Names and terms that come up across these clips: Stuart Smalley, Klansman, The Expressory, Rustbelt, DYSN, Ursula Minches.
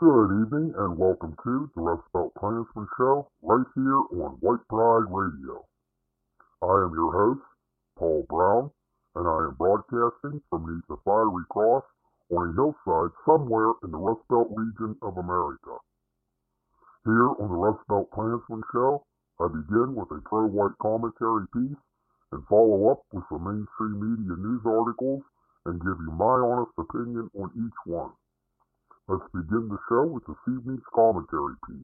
Good evening and welcome to the Rustbelt Klansman Show right here on White Pride Radio. I am your host, Paul Brown, and I am broadcasting from beneath the fiery cross on a hillside somewhere in the Rustbelt region of America. Here on the Rustbelt Klansman Show, I begin with a pro-white commentary piece and follow up with some mainstream media news articles and give you my honest opinion on each one. Let's begin the show with this evening's commentary piece.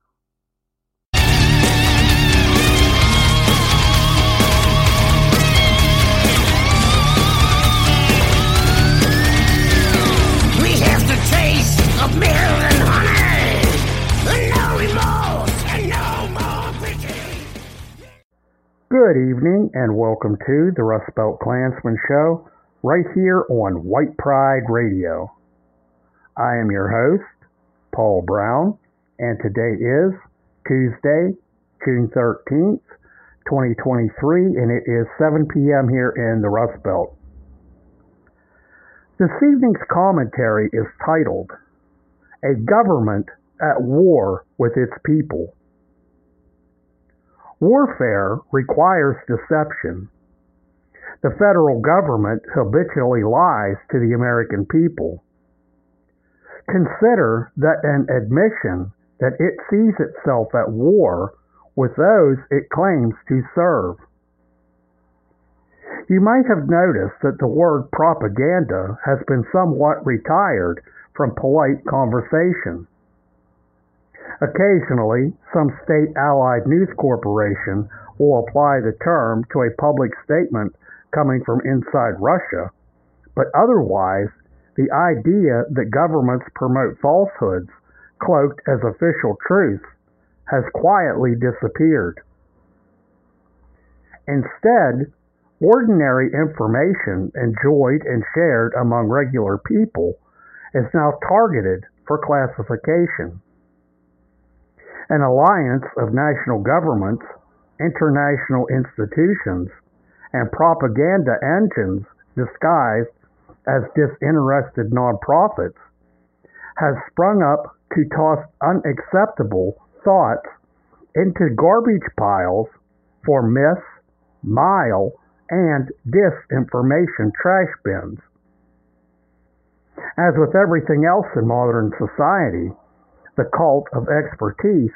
We have the taste of milk and honey, and no remorse, and no more pretending. Good evening, and welcome to the Rustbelt Klansman Show, right here on White Pride Radio. I am your host, Paul Brown, and today is Tuesday, June 13th, 2023, and it is 7 p.m. here in the Rust Belt. This evening's commentary is titled, A Government at War with Its People. Warfare requires deception. The federal government habitually lies to the American people. Consider that an admission that it sees itself at war with those it claims to serve. You might have noticed that the word propaganda has been somewhat retired from polite conversation. Occasionally, some state allied news corporation will apply the term to a public statement coming from inside Russia, but otherwise, the idea that governments promote falsehoods cloaked as official truth has quietly disappeared. Instead, ordinary information enjoyed and shared among regular people is now targeted for classification. An alliance of national governments, international institutions, and propaganda engines disguised as disinterested nonprofits, has sprung up to toss unacceptable thoughts into garbage piles for mis, mile, and disinformation trash bins. As with everything else in modern society, the cult of expertise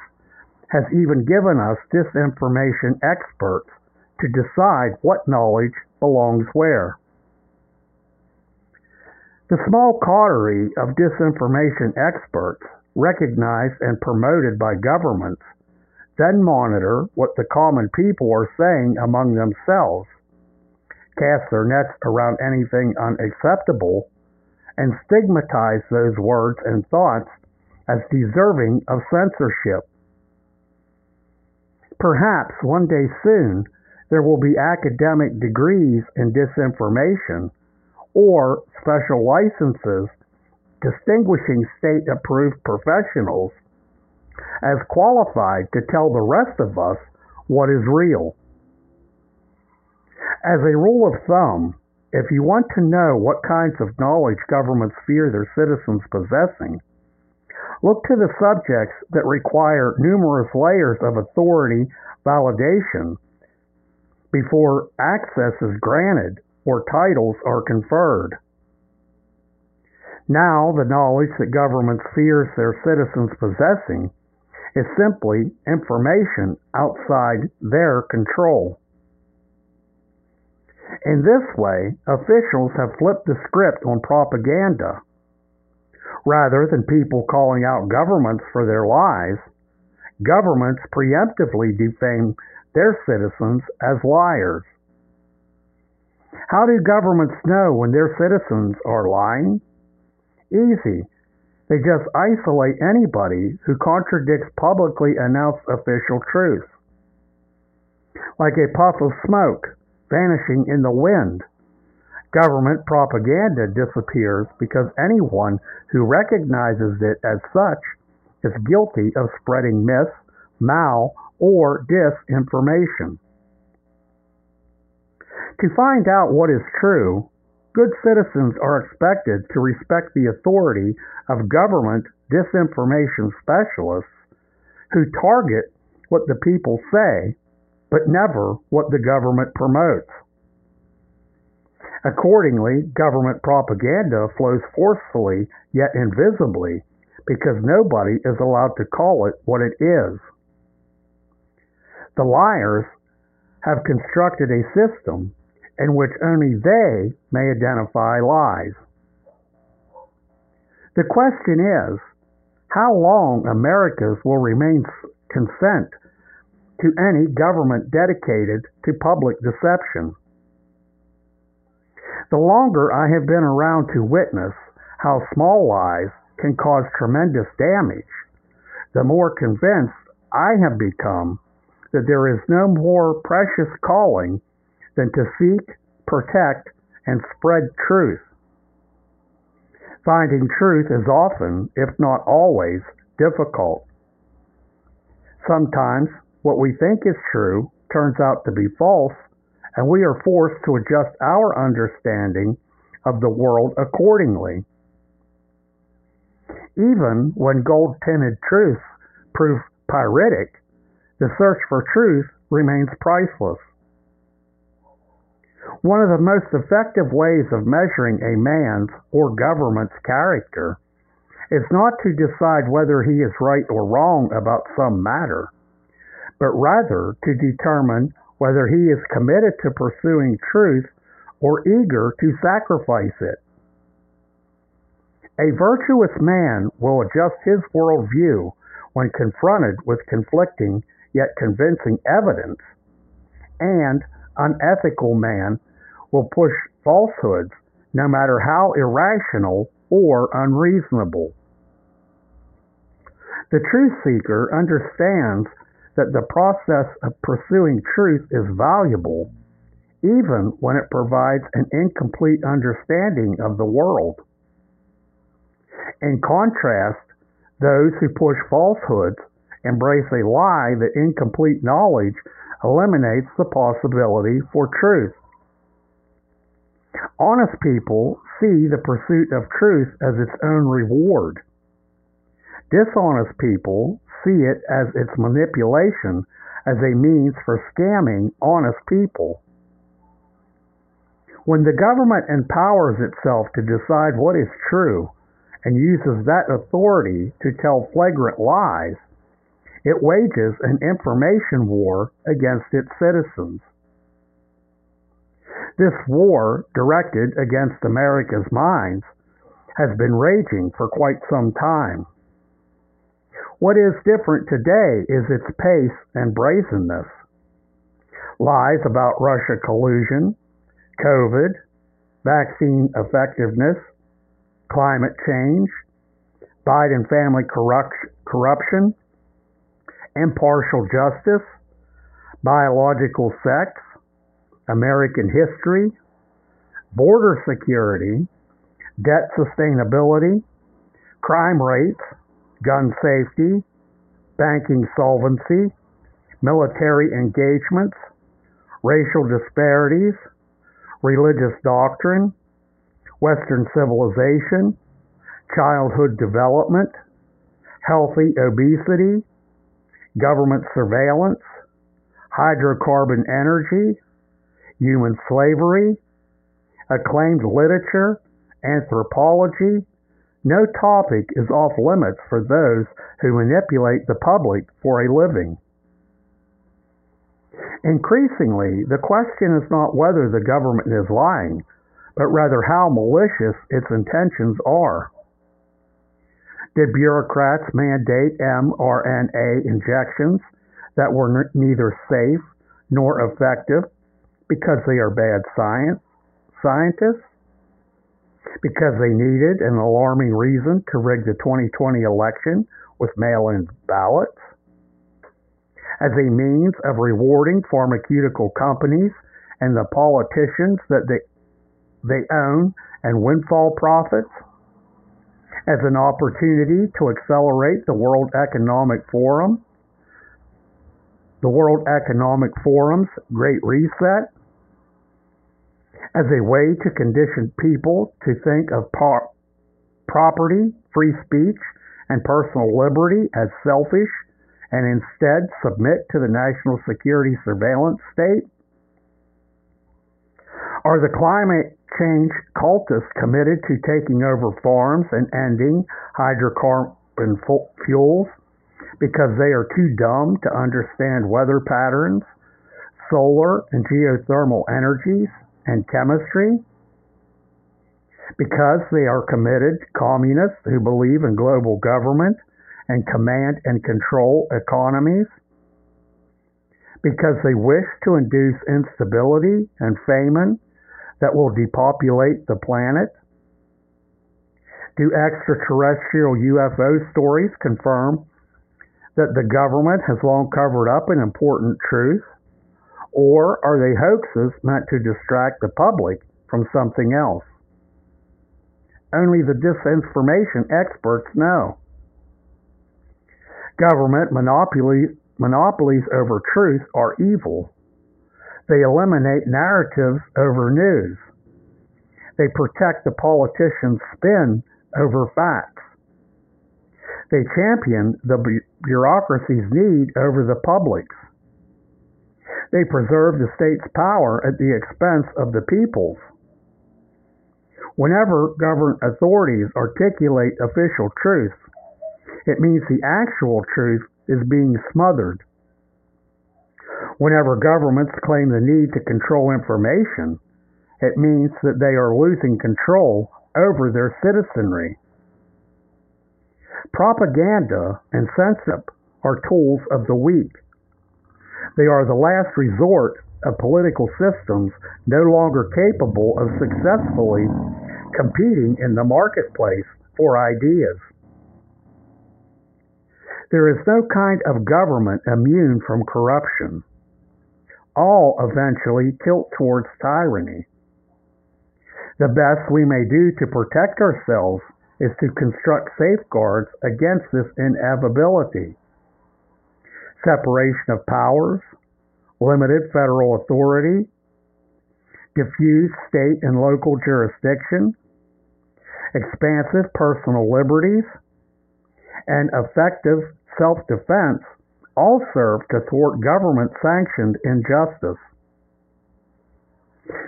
has even given us disinformation experts to decide what knowledge belongs where. The small coterie of disinformation experts recognized and promoted by governments then monitor what the common people are saying among themselves, cast their nets around anything unacceptable, and stigmatize those words and thoughts as deserving of censorship. Perhaps one day soon there will be academic degrees in disinformation or special licenses distinguishing state-approved professionals as qualified to tell the rest of us what is real. As a rule of thumb, if you want to know what kinds of knowledge governments fear their citizens possessing, look to the subjects that require numerous layers of authority validation before access is granted or titles are conferred. Now, the knowledge that government fears their citizens possessing is simply information outside their control. In this way, officials have flipped the script on propaganda. Rather than people calling out governments for their lies, governments preemptively defame their citizens as liars. How do governments know when their citizens are lying? Easy. They just isolate anybody who contradicts publicly announced official truth. Like a puff of smoke vanishing in the wind, government propaganda disappears because anyone who recognizes it as such is guilty of spreading mis, mal, or disinformation. To find out what is true, good citizens are expected to respect the authority of government disinformation specialists who target what the people say, but never what the government promotes. Accordingly, government propaganda flows forcefully yet invisibly because nobody is allowed to call it what it is. The liars have constructed a system in which only they may identify lies. The question is how long Americans will remain consent to any government dedicated to public deception. The longer I have been around to witness how small lies can cause tremendous damage, the more convinced I have become that there is no more precious calling than to seek, protect, and spread truth. Finding truth is often, if not always, difficult. Sometimes what we think is true turns out to be false, and we are forced to adjust our understanding of the world accordingly. Even when gold-tinted truths prove pyritic, the search for truth remains priceless. One of the most effective ways of measuring a man's or government's character is not to decide whether he is right or wrong about some matter, but rather to determine whether he is committed to pursuing truth or eager to sacrifice it. A virtuous man will adjust his worldview when confronted with conflicting yet convincing evidence, and an unethical man will push falsehoods no matter how irrational or unreasonable. The truth seeker understands that the process of pursuing truth is valuable, even when it provides an incomplete understanding of the world. In contrast, those who push falsehoods embrace a lie that incomplete knowledge eliminates the possibility for truth. Honest people see the pursuit of truth as its own reward. Dishonest people see it as its manipulation as a means for scamming honest people. When the government empowers itself to decide what is true and uses that authority to tell flagrant lies, it wages an information war against its citizens. This war, directed against America's minds, has been raging for quite some time. What is different today is its pace and brazenness. Lies about Russia collusion, COVID, vaccine effectiveness, climate change, Biden family corruption, impartial justice, biological sex, American history, border security, debt sustainability, crime rates, gun safety, banking solvency, military engagements, racial disparities, religious doctrine, Western civilization, childhood development, healthy obesity, government surveillance, hydrocarbon energy, human slavery, acclaimed literature, anthropology. No topic is off limits for those who manipulate the public for a living. Increasingly, the question is not whether the government is lying, but rather how malicious its intentions are. Did bureaucrats mandate mRNA injections that were neither safe nor effective because they are bad scientists? Because they needed an alarming reason to rig the 2020 election with mail-in ballots? As a means of rewarding pharmaceutical companies and the politicians that they own and windfall profits? As an opportunity to accelerate the World Economic Forum's Great Reset? As a way to condition people to think of property, free speech, and personal liberty as selfish and instead submit to the national security surveillance state? Are the climate change cultists committed to taking over farms and ending hydrocarbon fuels because they are too dumb to understand weather patterns, solar and geothermal energies, and chemistry? Because they are committed communists who believe in global government and command and control economies? Because they wish to induce instability and famine that will depopulate the planet? Do extraterrestrial UFO stories confirm that the government has long covered up an important truth? Or are they hoaxes meant to distract the public from something else? Only the disinformation experts know. Government monopolies over truth are evil. They eliminate narratives over news. They protect the politician's spin over facts. They champion the bureaucracy's need over the public's. They preserve the state's power at the expense of the people's. Whenever government authorities articulate official truth, it means the actual truth is being smothered. Whenever governments claim the need to control information, it means that they are losing control over their citizenry. Propaganda and censorship are tools of the weak. They are the last resort of political systems no longer capable of successfully competing in the marketplace for ideas. There is no kind of government immune from corruption. All eventually tilt towards tyranny. The best we may do to protect ourselves is to construct safeguards against this inevitability. Separation of powers, limited federal authority, diffuse state and local jurisdiction, expansive personal liberties, and effective self-defense all serve to thwart government-sanctioned injustice.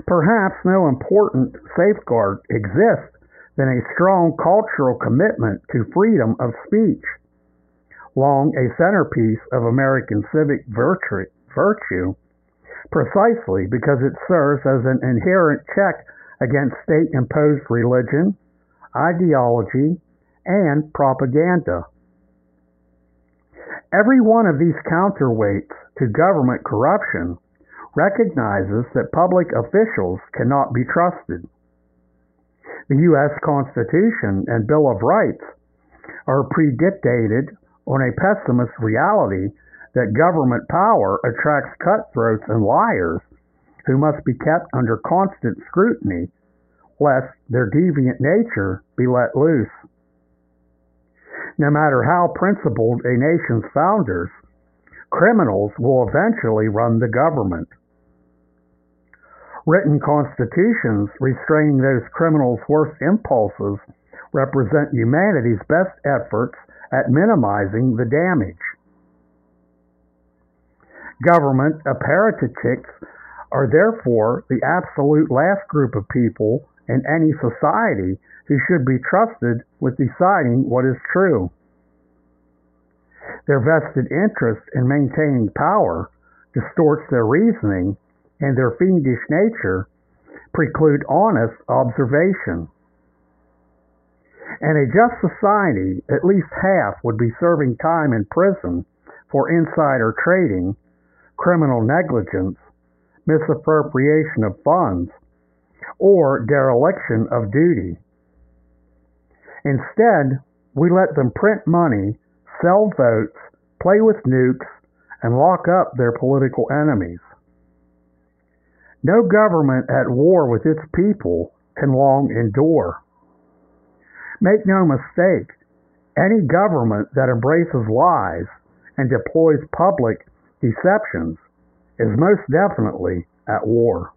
Perhaps no important safeguard exists than a strong cultural commitment to freedom of speech, long a centerpiece of American civic virtue, precisely because it serves as an inherent check against state-imposed religion, ideology, and propaganda. Every one of these counterweights to government corruption recognizes that public officials cannot be trusted. The U.S. Constitution and Bill of Rights are predictated on a pessimist reality that government power attracts cutthroats and liars who must be kept under constant scrutiny lest their deviant nature be let loose. No matter how principled a nation's founders, criminals will eventually run the government. Written constitutions restraining those criminals' worst impulses represent humanity's best efforts at minimizing the damage. Government apparatchiks are therefore the absolute last group of people in any society who should be trusted with deciding what is true. Their vested interest in maintaining power distorts their reasoning, and their fiendish nature preclude honest observation. In a just society, at least half would be serving time in prison for insider trading, criminal negligence, misappropriation of funds, or dereliction of duty. Instead, we let them print money, sell votes, play with nukes, and lock up their political enemies. No government at war with its people can long endure. Make no mistake, any government that embraces lies and deploys public deceptions is most definitely at war.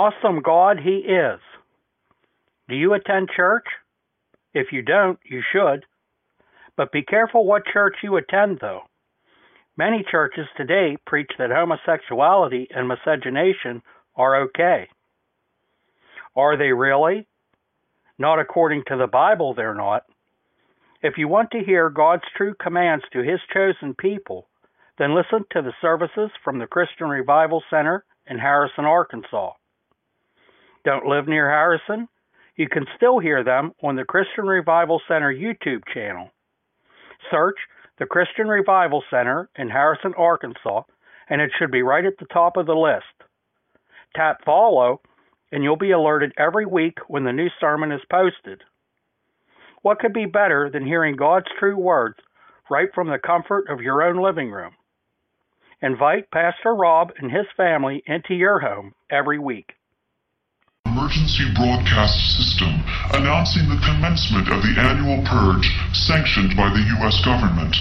awesome God He is. Do you attend church? If you don't, you should. But be careful what church you attend, though. Many churches today preach that homosexuality and miscegenation are okay. Are they really? Not according to the Bible, they're not. If you want to hear God's true commands to His chosen people, then listen to the services from the Christian Revival Center in Harrison, Arkansas. Don't live near Harrison? You can still hear them on the Christian Revival Center YouTube channel. Search the Christian Revival Center in Harrison, Arkansas, and it should be right at the top of the list. Tap follow, and you'll be alerted every week when the new sermon is posted. What could be better than hearing God's true words right from the comfort of your own living room? Invite Pastor Rob and his family into your home every week. Emergency Broadcast System announcing the commencement of the annual purge sanctioned by the U.S. government.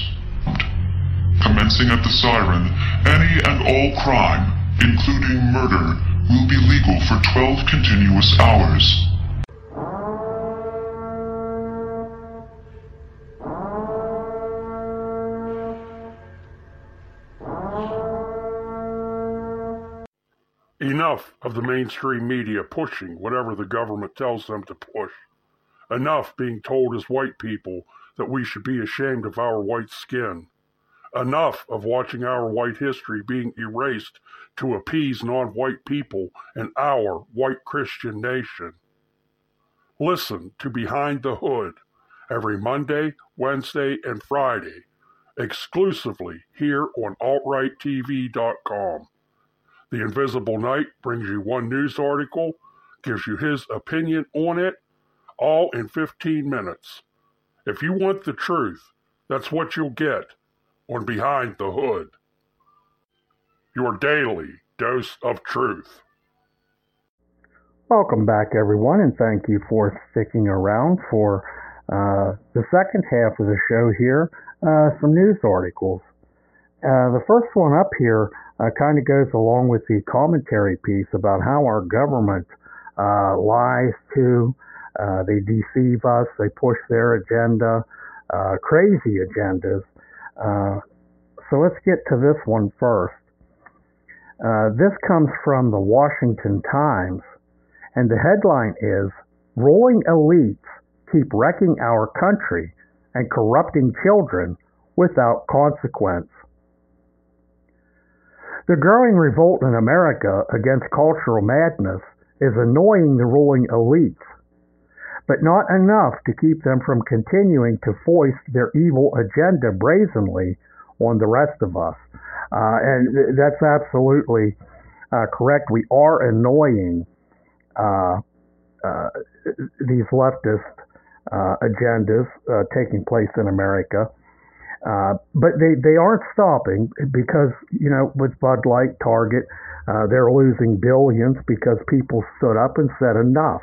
Commencing at the siren, any and all crime, including murder, will be legal for 12 continuous hours. Enough of the mainstream media pushing whatever the government tells them to push. Enough being told as white people that we should be ashamed of our white skin. Enough of watching our white history being erased to appease non-white people and our white Christian nation. Listen to Behind the Hood every Monday, Wednesday, and Friday, exclusively here on AltrightTV.com. The Invisible Knight brings you one news article, gives you his opinion on it, all in 15 minutes. If you want the truth, that's what you'll get on Behind the Hood. Your daily dose of truth. Welcome back, everyone, and thank you for sticking around for the second half of the show here, some news articles. The first one up here kind of goes along with the commentary piece about how our government lies to, they deceive us, they push their agenda, crazy agendas. So let's get to this one first. This comes from the Washington Times, and the headline is, "Ruling Elites Keep Wrecking Our Country and Corrupting Children Without Consequence." The growing revolt in America against cultural madness is annoying the ruling elites, but not enough to keep them from continuing to foist their evil agenda brazenly on the rest of us. And that's absolutely correct. We are annoying these leftist agendas taking place in America. But they aren't stopping because, you know, with Bud Light, Target, they're losing billions because people stood up and said enough.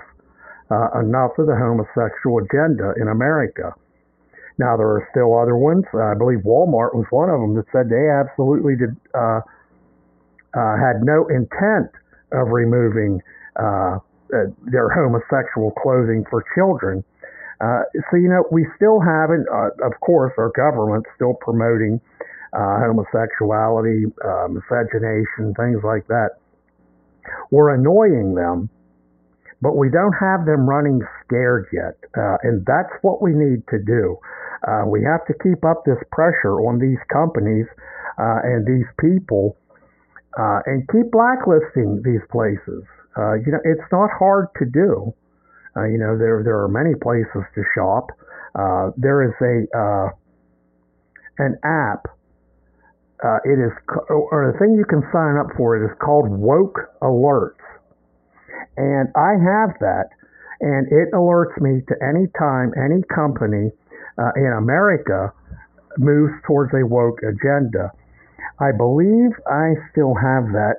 Enough of the homosexual agenda in America. Now, there are still other ones. I believe Walmart was one of them that said they absolutely did had no intent of removing their homosexual clothing for children. So, you know, we still haven't, of course, our government's still promoting homosexuality, miscegenation, things like that. We're annoying them, but we don't have them running scared yet. And that's what we need to do. We have to keep up this pressure on these companies and these people and keep blacklisting these places. You know, it's not hard to do. You know, there are many places to shop. There is an app. It is, or a thing you can sign up for. It is called Woke Alerts, and I have that, and it alerts me to any time any company in America moves towards a woke agenda. I believe I still have that.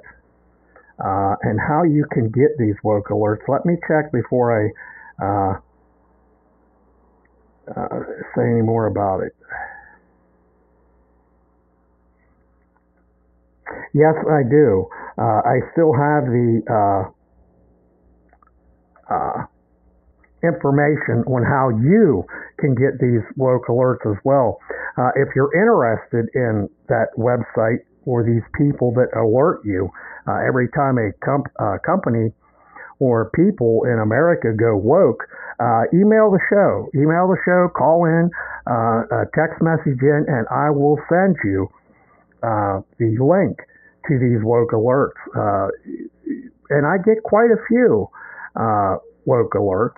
And how you can get these woke alerts. Let me check before I say any more about it. Yes, I do. I still have the information on how you can get these woke alerts as well. If you're interested in that website or these people that alert you every time a company or people in America go woke, email the show, call in, a text message in, and I will send you the link to these woke alerts. And I get quite a few woke alerts,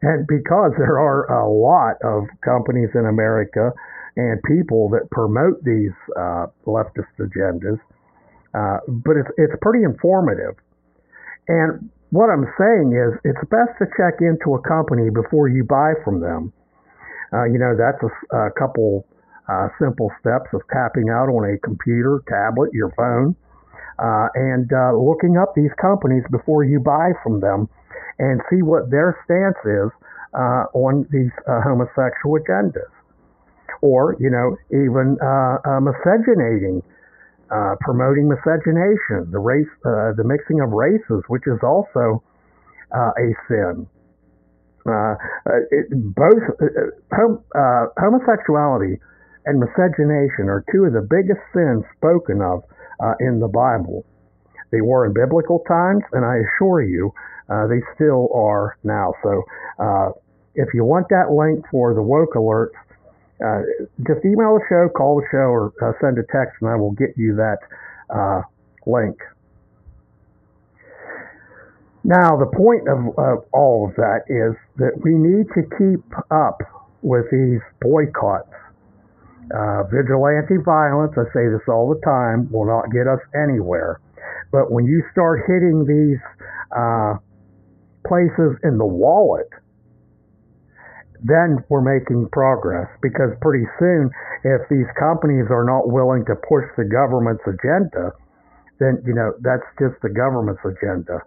and because there are a lot of companies in America and people that promote these leftist agendas, but it's pretty informative. And what I'm saying is, it's best to check into a company before you buy from them. That's a couple simple steps of tapping out on a computer, tablet, your phone, and looking up these companies before you buy from them and see what their stance is on these homosexual agendas, or, even miscegenating. Promoting miscegenation, the mixing of races, which is also a sin. Homosexuality and miscegenation are two of the biggest sins spoken of in the Bible. They were in biblical times, and I assure you, they still are now. So if you want that link for the woke alerts, just email the show, call the show, or send a text, and I will get you that link. Now, the point of all of that is that we need to keep up with these boycotts. Vigilante violence, I say this all the time, will not get us anywhere. But when you start hitting these places in the wallet, then we're making progress, because pretty soon, if these companies are not willing to push the government's agenda, then, that's just the government's agenda.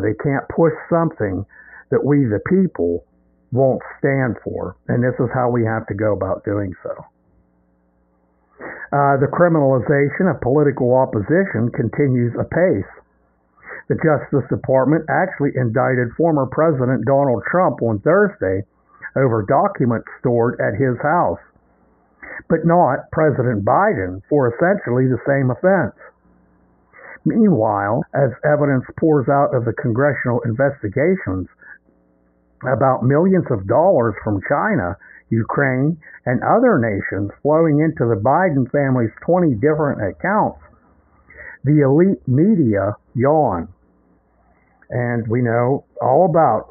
They can't push something that we, the people, won't stand for. And this is how we have to go about doing so. The criminalization of political opposition continues apace. The Justice Department actually indicted former President Donald Trump on Thursday over documents stored at his house, but not President Biden for essentially the same offense. Meanwhile, as evidence pours out of the congressional investigations about millions of dollars from China, Ukraine, and other nations flowing into the Biden family's 20 different accounts, the elite media yawn. And we know all about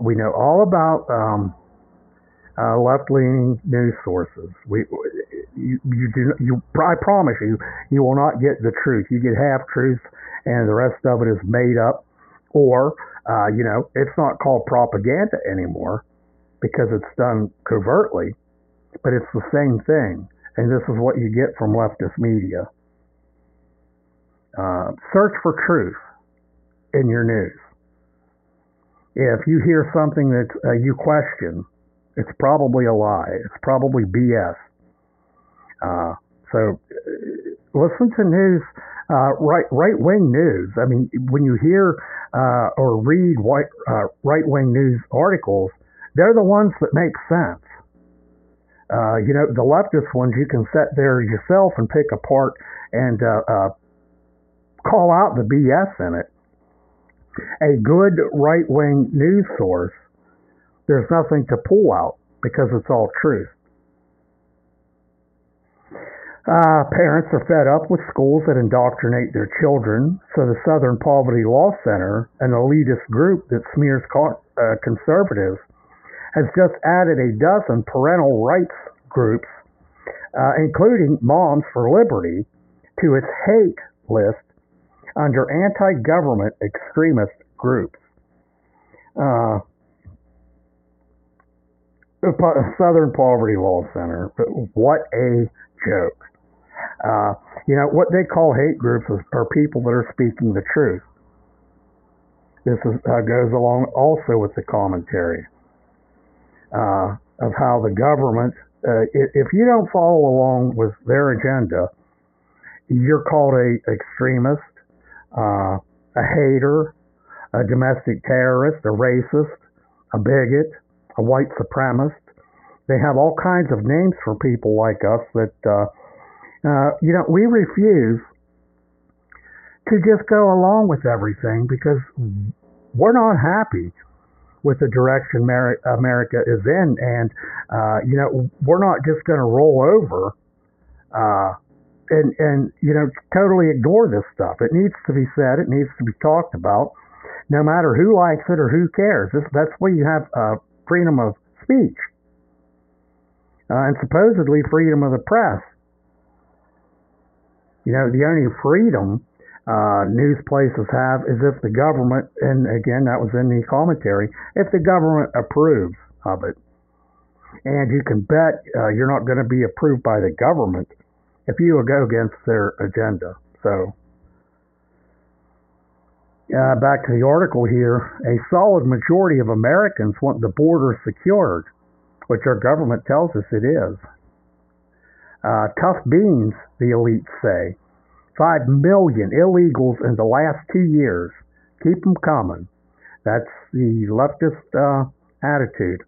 left-leaning news sources. I promise you, you will not get the truth. You get half truths, and the rest of it is made up. Or, it's not called propaganda anymore because it's done covertly, but it's the same thing. And this is what you get from leftist media. Search for truth in your news. If you hear something that you question, it's probably a lie. It's probably BS. So listen to news, right-wing news. I mean, when you hear or read right-wing news articles, they're the ones that make sense. The leftist ones, you can sit there yourself and pick apart and call out the BS in it. A good right-wing news source, there's nothing to pull out because it's all truth. Parents are fed up with schools that indoctrinate their children, so the Southern Poverty Law Center, an elitist group that smears conservatives, has just added a dozen parental rights groups, including Moms for Liberty, to its hate list under anti-government extremist groups. Southern Poverty Law Center. What a joke. What they call hate groups are people that are speaking the truth. This goes along also with the commentary of how the government, if you don't follow along with their agenda, you're called a extremist, a hater, a domestic terrorist, a racist, a bigot, a white supremacist. They have all kinds of names for people like us that, we refuse to just go along with everything because we're not happy with the direction America is in. And, we're not just going to roll over and totally ignore this stuff. It needs to be said. It needs to be talked about, no matter who likes it or who cares. That's where you have freedom of speech and supposedly freedom of the press. The only freedom news places have is if the government, and again, that was in the commentary, if the government approves of it. And you can bet you're not going to be approved by the government if you will go against their agenda. So, back to the article here. A solid majority of Americans want the border secured, which our government tells us it is. Tough beans, the elites say. 5 million illegals in the last 2 years. Keep them coming. That's the leftist attitude.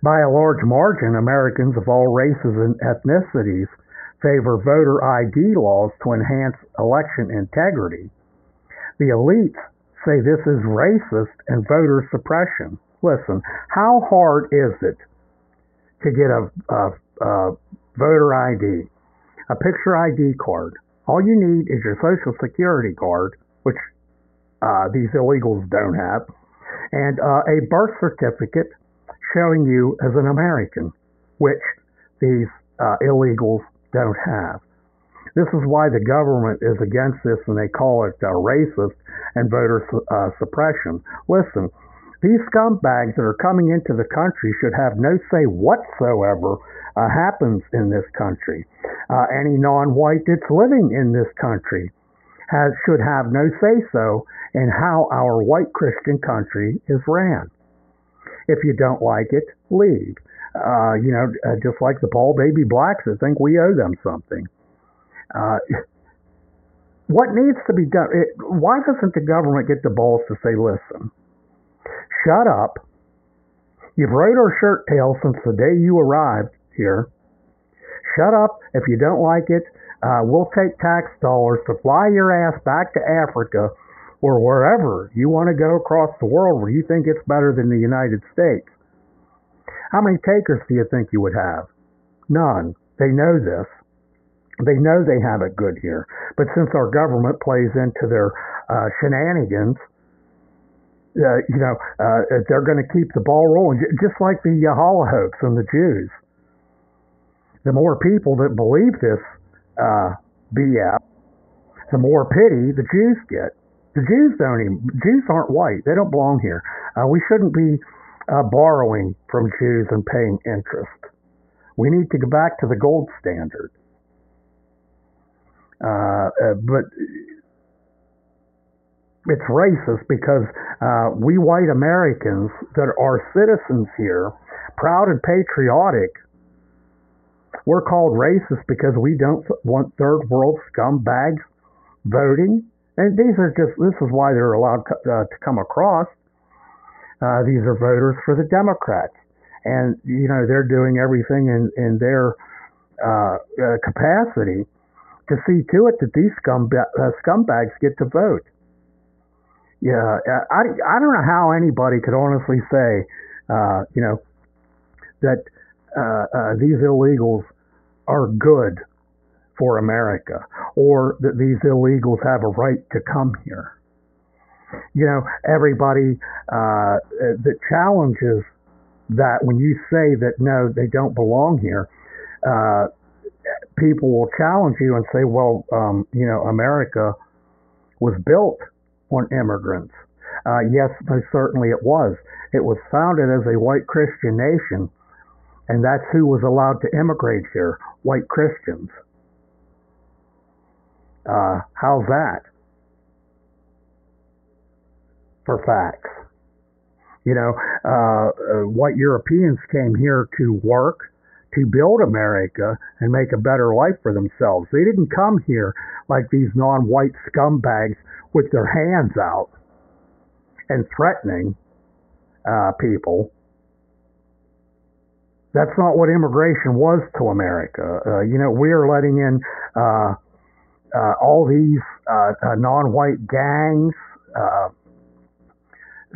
By a large margin, Americans of all races and ethnicities favor voter ID laws to enhance election integrity. The elites say this is racist and voter suppression. Listen, how hard is it to get a voter ID? A picture ID card. All you need is your social security card, which these illegals don't have, and a birth certificate showing you as an American, which these illegals don't have. This is why the government is against this, and they call it racist and voter suppression. Listen, these scumbags that are coming into the country should have no say whatsoever happens in this country. Any non-white that's living in this country should have no say-so in how our white Christian country is ran. If you don't like it, leave. Just like the Paul Baby Blacks that think we owe them something. What needs to be done? Why doesn't the government get the balls to say, listen, shut up. You've rode our shirt tail since the day you arrived here. Shut up. If you don't like it, we'll take tax dollars to fly your ass back to Africa or wherever you want to go across the world where you think it's better than the United States. How many takers do you think you would have? None. They know this. They know they have it good here. But since our government plays into their shenanigans, they're going to keep the ball rolling, just like the Holocaust and the Jews. The more people that believe this BS, the more pity the Jews get. The Jews Jews aren't white. They don't belong here. We shouldn't be borrowing from Jews and paying interest. We need to go back to the gold standard. But it's racist because we white Americans that are citizens here, proud and patriotic, we're called racist because we don't want third world scumbags voting. And this is why they're allowed to come across. These are voters for the Democrats. And, they're doing everything in their capacity to see to it that these scumbags get to vote. Yeah, I don't know how anybody could honestly say, that these illegals are good for America or that these illegals have a right to come here. Everybody that challenges that, when you say that, no, they don't belong here, people will challenge you and say, well, America was built on immigrants. Yes, most certainly it was. It was founded as a white Christian nation, and that's who was allowed to immigrate here, white Christians. How's that? For facts. White Europeans came here to work, to build America and make a better life for themselves. They didn't come here like these non-white scumbags with their hands out and threatening people. That's not what immigration was to America. We are letting in all these non-white gangs,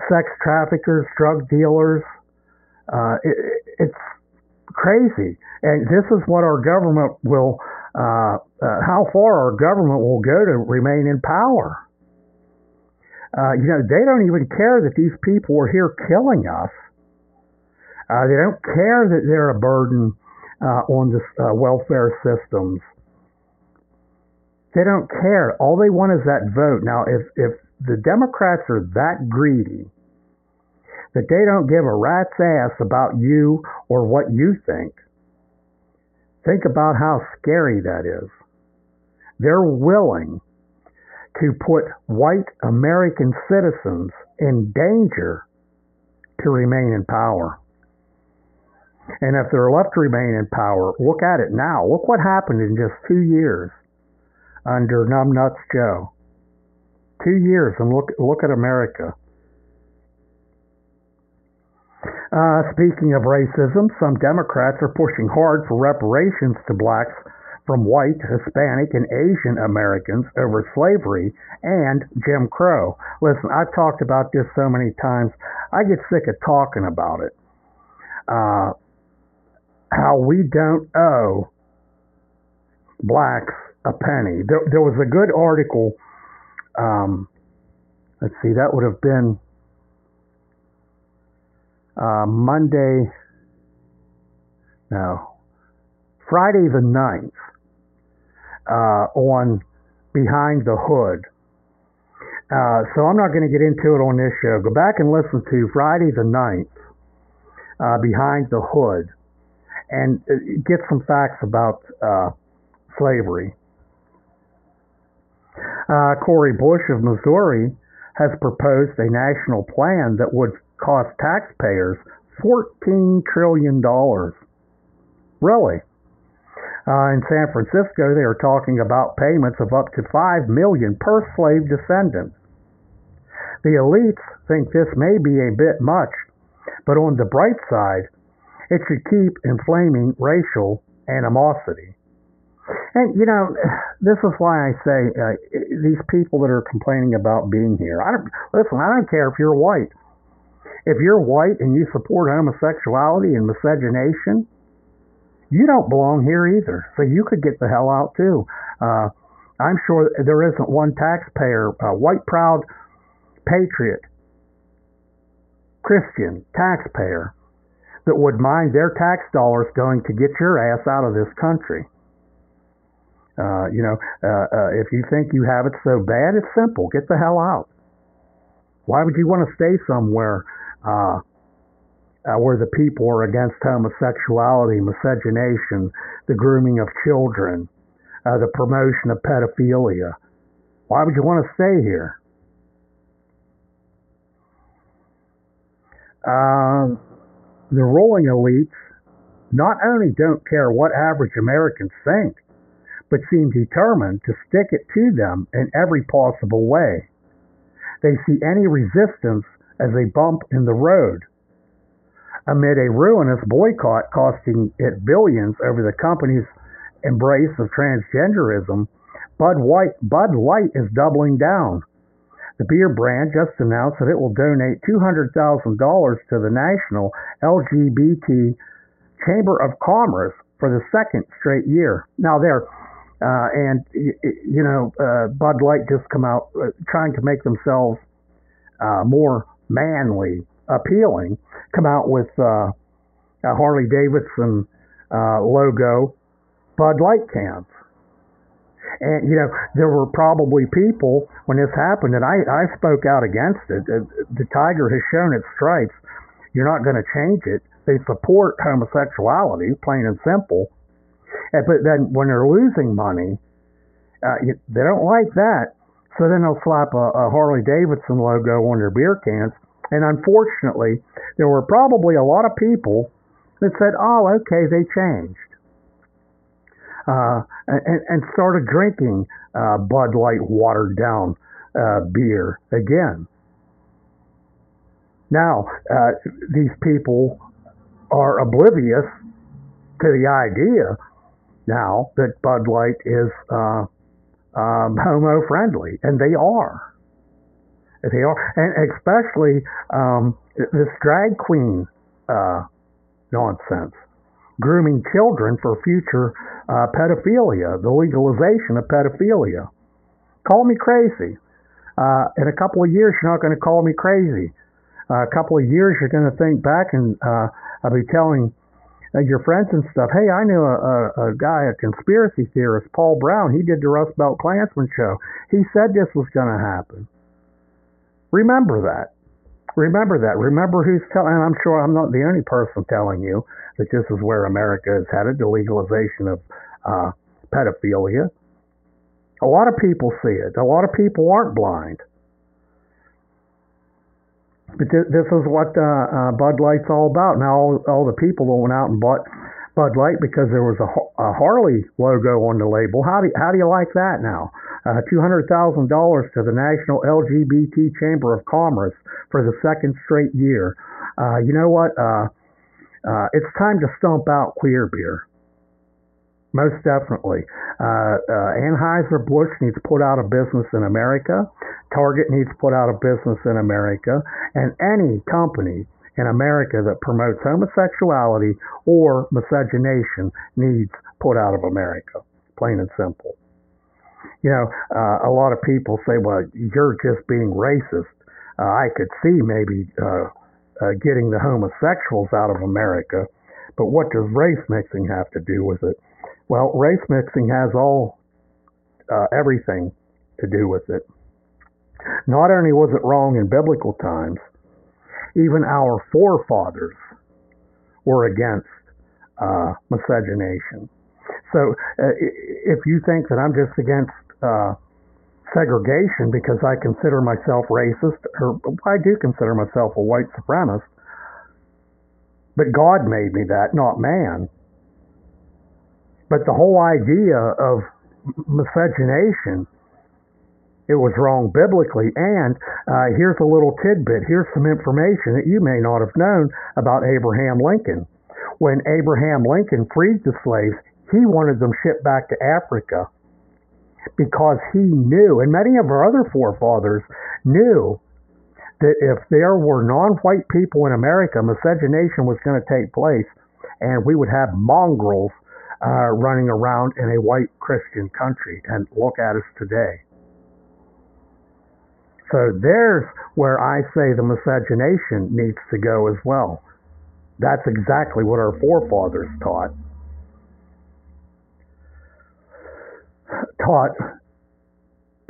sex traffickers, drug dealers. It's crazy. And this is what our government will, how far our government will go to remain in power. They don't even care that these people are here killing us. They don't care that they're a burden on the welfare systems. They don't care. All they want is that vote. Now, if the Democrats are that greedy that they don't give a rat's ass about you or what you think about how scary that is. They're willing to put white American citizens in danger to remain in power. And if they're left to remain in power, look at it now. Look what happened in just 2 years under Numbnuts Joe. 2 years, and look at America. Speaking of racism, some Democrats are pushing hard for reparations to blacks from white, Hispanic, and Asian Americans over slavery and Jim Crow. Listen, I've talked about this so many times, I get sick of talking about it. How we don't owe blacks a penny. There was a good article, let's see, that would have been Friday the 9th, on Behind the Hood. So I'm not going to get into it on this show. Go back and listen to Friday the 9th, Behind the Hood, and get some facts about slavery. Cori Bush of Missouri has proposed a national plan that would cost taxpayers $14 trillion. Really? In San Francisco, they are talking about payments of up to $5 million per slave descendant. The elites think this may be a bit much, but on the bright side, it should keep inflaming racial animosity. And, this is why I say these people that are complaining about being here, I don't care if you're white. If you're white and you support homosexuality and miscegenation, you don't belong here either. So you could get the hell out too. I'm sure there isn't one taxpayer, white proud patriot, Christian taxpayer, that would mind their tax dollars going to get your ass out of this country. If you think you have it so bad, it's simple. Get the hell out. Why would you want to stay somewhere where the people are against homosexuality, miscegenation, the grooming of children, the promotion of pedophilia? Why would you want to stay here? The ruling elites not only don't care what average Americans think, but seem determined to stick it to them in every possible way. They see any resistance as a bump in the road, amid a ruinous boycott costing it billions over the company's embrace of transgenderism. Bud Light is doubling down. The beer brand just announced that it will donate $200,000 to the National LGBT Chamber of Commerce for the second straight year. Now Bud Light just come out trying to make themselves more manly, appealing. Come out with a Harley Davidson logo Bud Light cans. And there were probably people when this happened, and I spoke out against it. The tiger has shown its stripes. You're not going to change it. They support homosexuality, plain and simple. But then when they're losing money, they don't like that. So then they'll slap a Harley Davidson logo on their beer cans. And unfortunately, there were probably a lot of people that said, oh, okay, they changed. And started drinking Bud Light watered down beer again. Now, these people are oblivious to the idea now that Bud Light is homo-friendly, and they are. They are, and especially this drag queen nonsense, grooming children for future pedophilia, the legalization of pedophilia. Call me crazy. In a couple of years, you're not going to call me crazy. A couple of years, you're going to think back, and I'll be telling your friends and stuff, hey, I knew a guy, a conspiracy theorist, Paul Brown. He did the Rustbelt Klansman show. He said this was going to happen. Remember that. Remember that. Remember who's telling, and I'm sure I'm not the only person telling you that this is where America is headed, the legalization of pedophilia. A lot of people see it. A lot of people aren't blind. But this is what Bud Light's all about. Now, all the people that went out and bought Bud Light because there was a Harley logo on the label. How do you like that now? $200,000 to the National LGBT Chamber of Commerce for the second straight year. You know what? It's time to stomp out queer beer. Most definitely. Anheuser-Busch needs put out of business in America. Target needs put out of business in America. And any company in America that promotes homosexuality or miscegenation needs put out of America. Plain and simple. You know, a lot of people say, well, you're just being racist. I could see maybe getting the homosexuals out of America, but what does race mixing have to do with it? Well, race mixing has everything to do with it. Not only was it wrong in biblical times, even our forefathers were against miscegenation. So if you think that I'm just against segregation because I consider myself racist, or I do consider myself a white supremacist, but God made me that, not man. But the whole idea of miscegenation, it was wrong biblically. And here's a little tidbit. Here's some information that you may not have known about Abraham Lincoln. When Abraham Lincoln freed the slaves, he wanted them shipped back to Africa because he knew, and many of our other forefathers knew, that if there were non-white people in America, miscegenation was going to take place, and we would have mongrels running around in a white Christian country. And look at us today. So there's where I say the miscegenation needs to go as well. That's exactly what our forefathers taught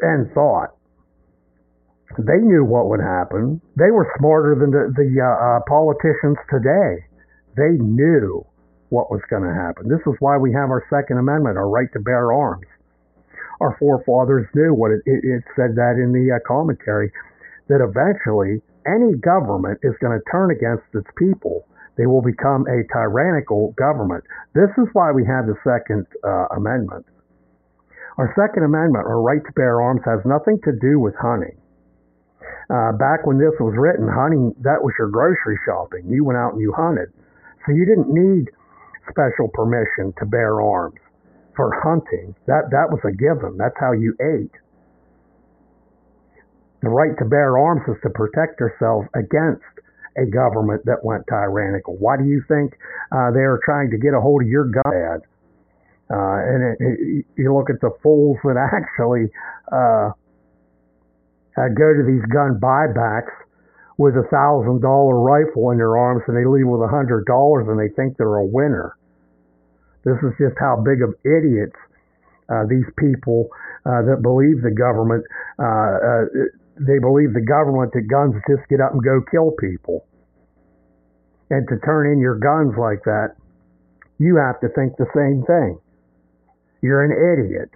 and thought. They knew what would happen. They were smarter than the politicians today. They knew what was going to happen. This is why we have our Second Amendment, our right to bear arms. Our forefathers knew what it said that in the commentary, that eventually any government is going to turn against its people. They will become a tyrannical government. This is why we have the Second Amendment. Our Second Amendment, our right to bear arms, has nothing to do with hunting. Back when this was written, hunting, that was your grocery shopping. You went out and you hunted. So you didn't need special permission to bear arms for hunting. That was a given. That's how you ate. The right to bear arms is to protect yourself against a government that went tyrannical. Why do you think they are trying to get a hold of your gun ad? You look at the fools that actually go to these gun buybacks with a $1,000 rifle in their arms, and they leave with $100, and they think they're a winner. This is just how big of idiots these people that believe the government, they believe the government that guns just get up and go kill people. And to turn in your guns like that, you have to think the same thing. You're an idiot.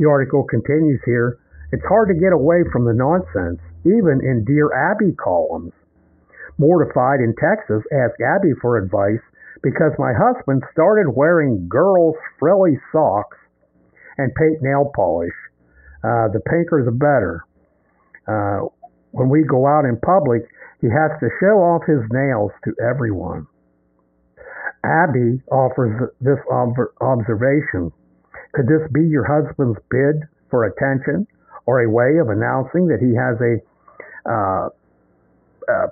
The article continues here. It's hard to get away from the nonsense, even in Dear Abby columns. Mortified in Texas, asked Abby for advice because my husband started wearing girls' frilly socks and pink nail polish. The pinker, the better. When we go out in public, he has to show off his nails to everyone. Abby offers this observation. Could this be your husband's bid for attention, or a way of announcing that he has a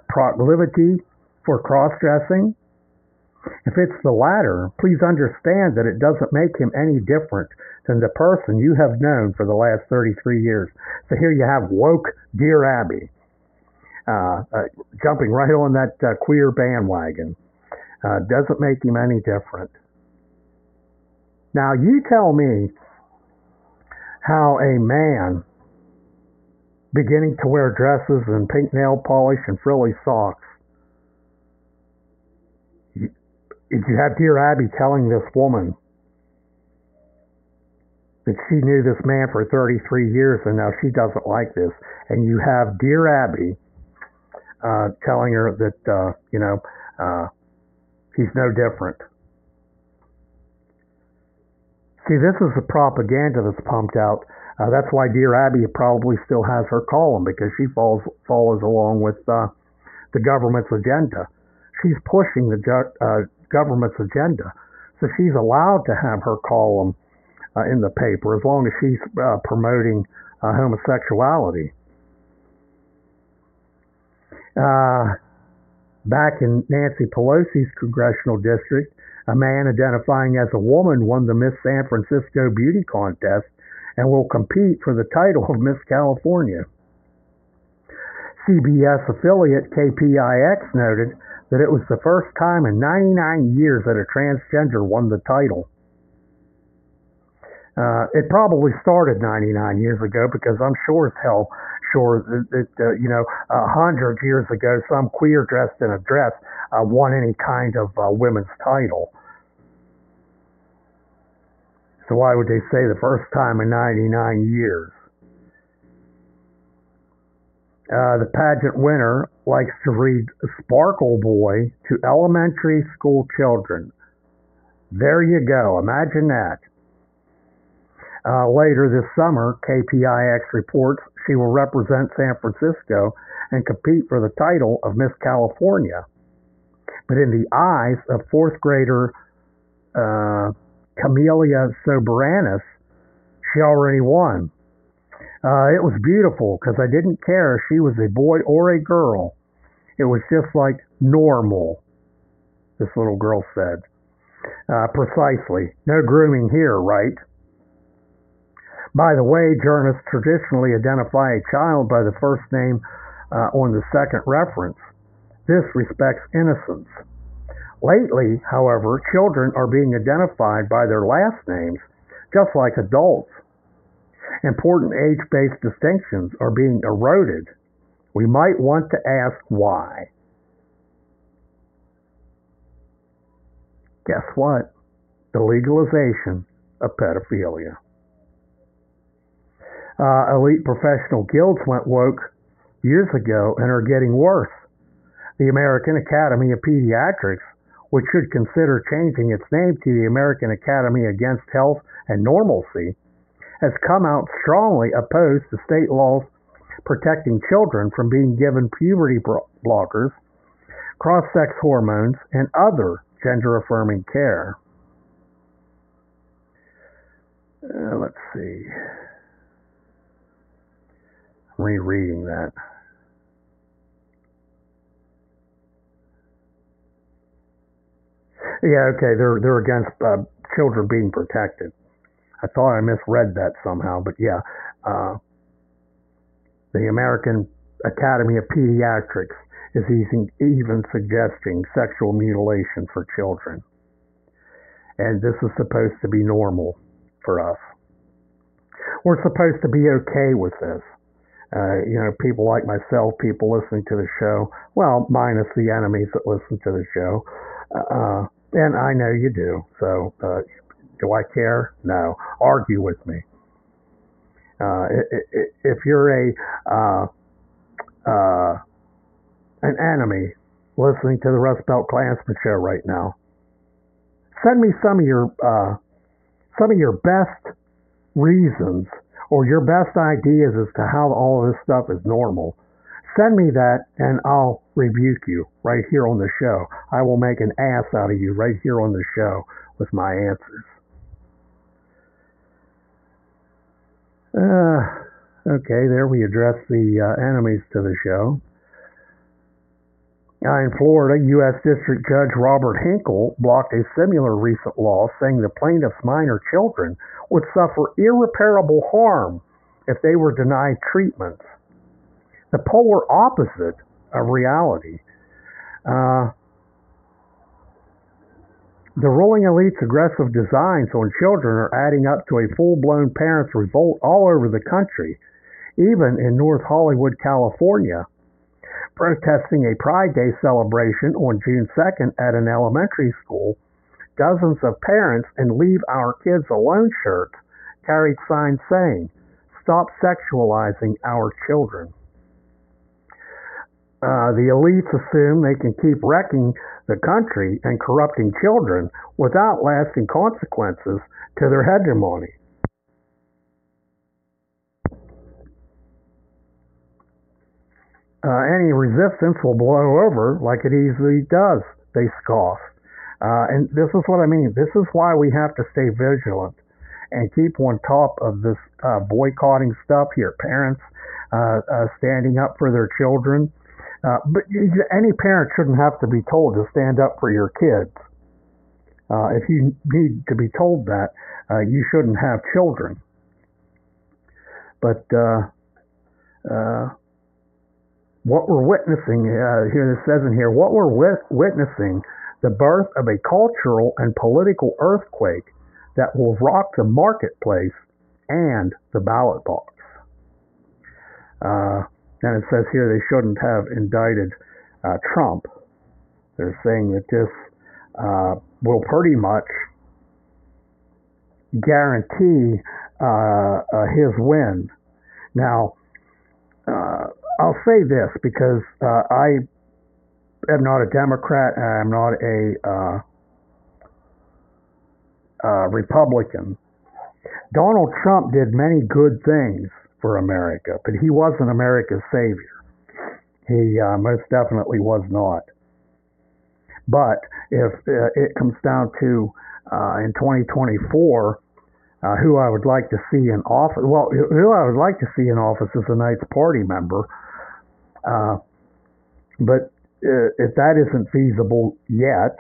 proclivity for cross-dressing? If it's the latter, please understand that it doesn't make him any different than the person you have known for the last 33 years. So here you have woke Dear Abby jumping right on that queer bandwagon. Doesn't make him any different. Now you tell me how a man beginning to wear dresses and pink nail polish and frilly socks, if you have Dear Abby telling this woman that she knew this man for 33 years and now she doesn't like this, and you have Dear Abby telling her that, he's no different. See, this is the propaganda that's pumped out. That's why Dear Abby probably still has her column, because she follows along with the government's agenda. She's pushing the government's agenda. So she's allowed to have her column in the paper as long as she's promoting homosexuality. Back in Nancy Pelosi's congressional district, a man identifying as a woman won the Miss San Francisco Beauty Contest and will compete for the title of Miss California. CBS affiliate KPIX noted that it was the first time in 99 years that a transgender won the title. It probably started 99 years ago, because I'm sure as hell that 100 years ago some queer dressed in a dress won any kind of women's title. So why would they say the first time in 99 years? The pageant winner likes to read Sparkle Boy to elementary school children. There you go. Imagine that. Later this summer, KPIX reports she will represent San Francisco and compete for the title of Miss California. But in the eyes of fourth grader Camelia Soberanis, she already won. It was beautiful because I didn't care if she was a boy or a girl. It was just like normal, this little girl said. Precisely. No grooming here, right? By the way, journalists traditionally identify a child by the first name on the second reference. This respects innocence. Lately, however, children are being identified by their last names, just like adults. Important age-based distinctions are being eroded. We might want to ask why. Guess what? The legalization of pedophilia. Elite professional guilds went woke years ago and are getting worse. The American Academy of Pediatrics, which should consider changing its name to the American Academy Against Health and Normalcy, has come out strongly opposed to state laws protecting children from being given puberty blockers, cross-sex hormones, and other gender-affirming care. Let's see. I'm rereading that. Yeah, okay, they're against children being protected. I thought I misread that somehow, but yeah. The American Academy of Pediatrics is even suggesting sexual mutilation for children. And this is supposed to be normal for us. We're supposed to be okay with this. People like myself, people listening to the show, well, minus the enemies that listen to the show. And I know you do, so do I care? No. Argue with me. If you're an enemy listening to the Rustbelt Klansman show right now, send me some of your best reasons or your best ideas as to how all of this stuff is normal, send me that and I'll rebuke you right here on the show. I will make an ass out of you right here on the show with my answers. Okay, there we address the enemies to the show. In Florida, U.S. District Judge Robert Hinkle blocked a similar recent law saying the plaintiff's minor children would suffer irreparable harm if they were denied treatments. The polar opposite of reality. The ruling elite's aggressive designs on children are adding up to a full-blown parents' revolt all over the country, even in North Hollywood, California, protesting a Pride Day celebration on June 2nd at an elementary school. Dozens of parents in Leave Our Kids Alone shirts carried signs saying, "Stop sexualizing our children." The elites assume they can keep wrecking the country and corrupting children without lasting consequences to their hegemony. Any resistance will blow over like it easily does, they scoff. And this is what I mean. This is why we have to stay vigilant and keep on top of this boycotting stuff here. Parents standing up for their children. But any parent shouldn't have to be told to stand up for your kids. If you need to be told that, you shouldn't have children. But what we're witnessing here, this says in here, what we're witnessing, the birth of a cultural and political earthquake that will rock the marketplace and the ballot box. And it says here they shouldn't have indicted Trump. They're saying that this will pretty much guarantee his win. Now, I'll say this because I am not a Democrat and I'm not a Republican. Donald Trump did many good things for America, but he wasn't America's savior. He most definitely was not. But if it comes down to in 2024, who I would like to see in office, well, who I would like to see in office is a Knights Party member. But if that isn't feasible yet,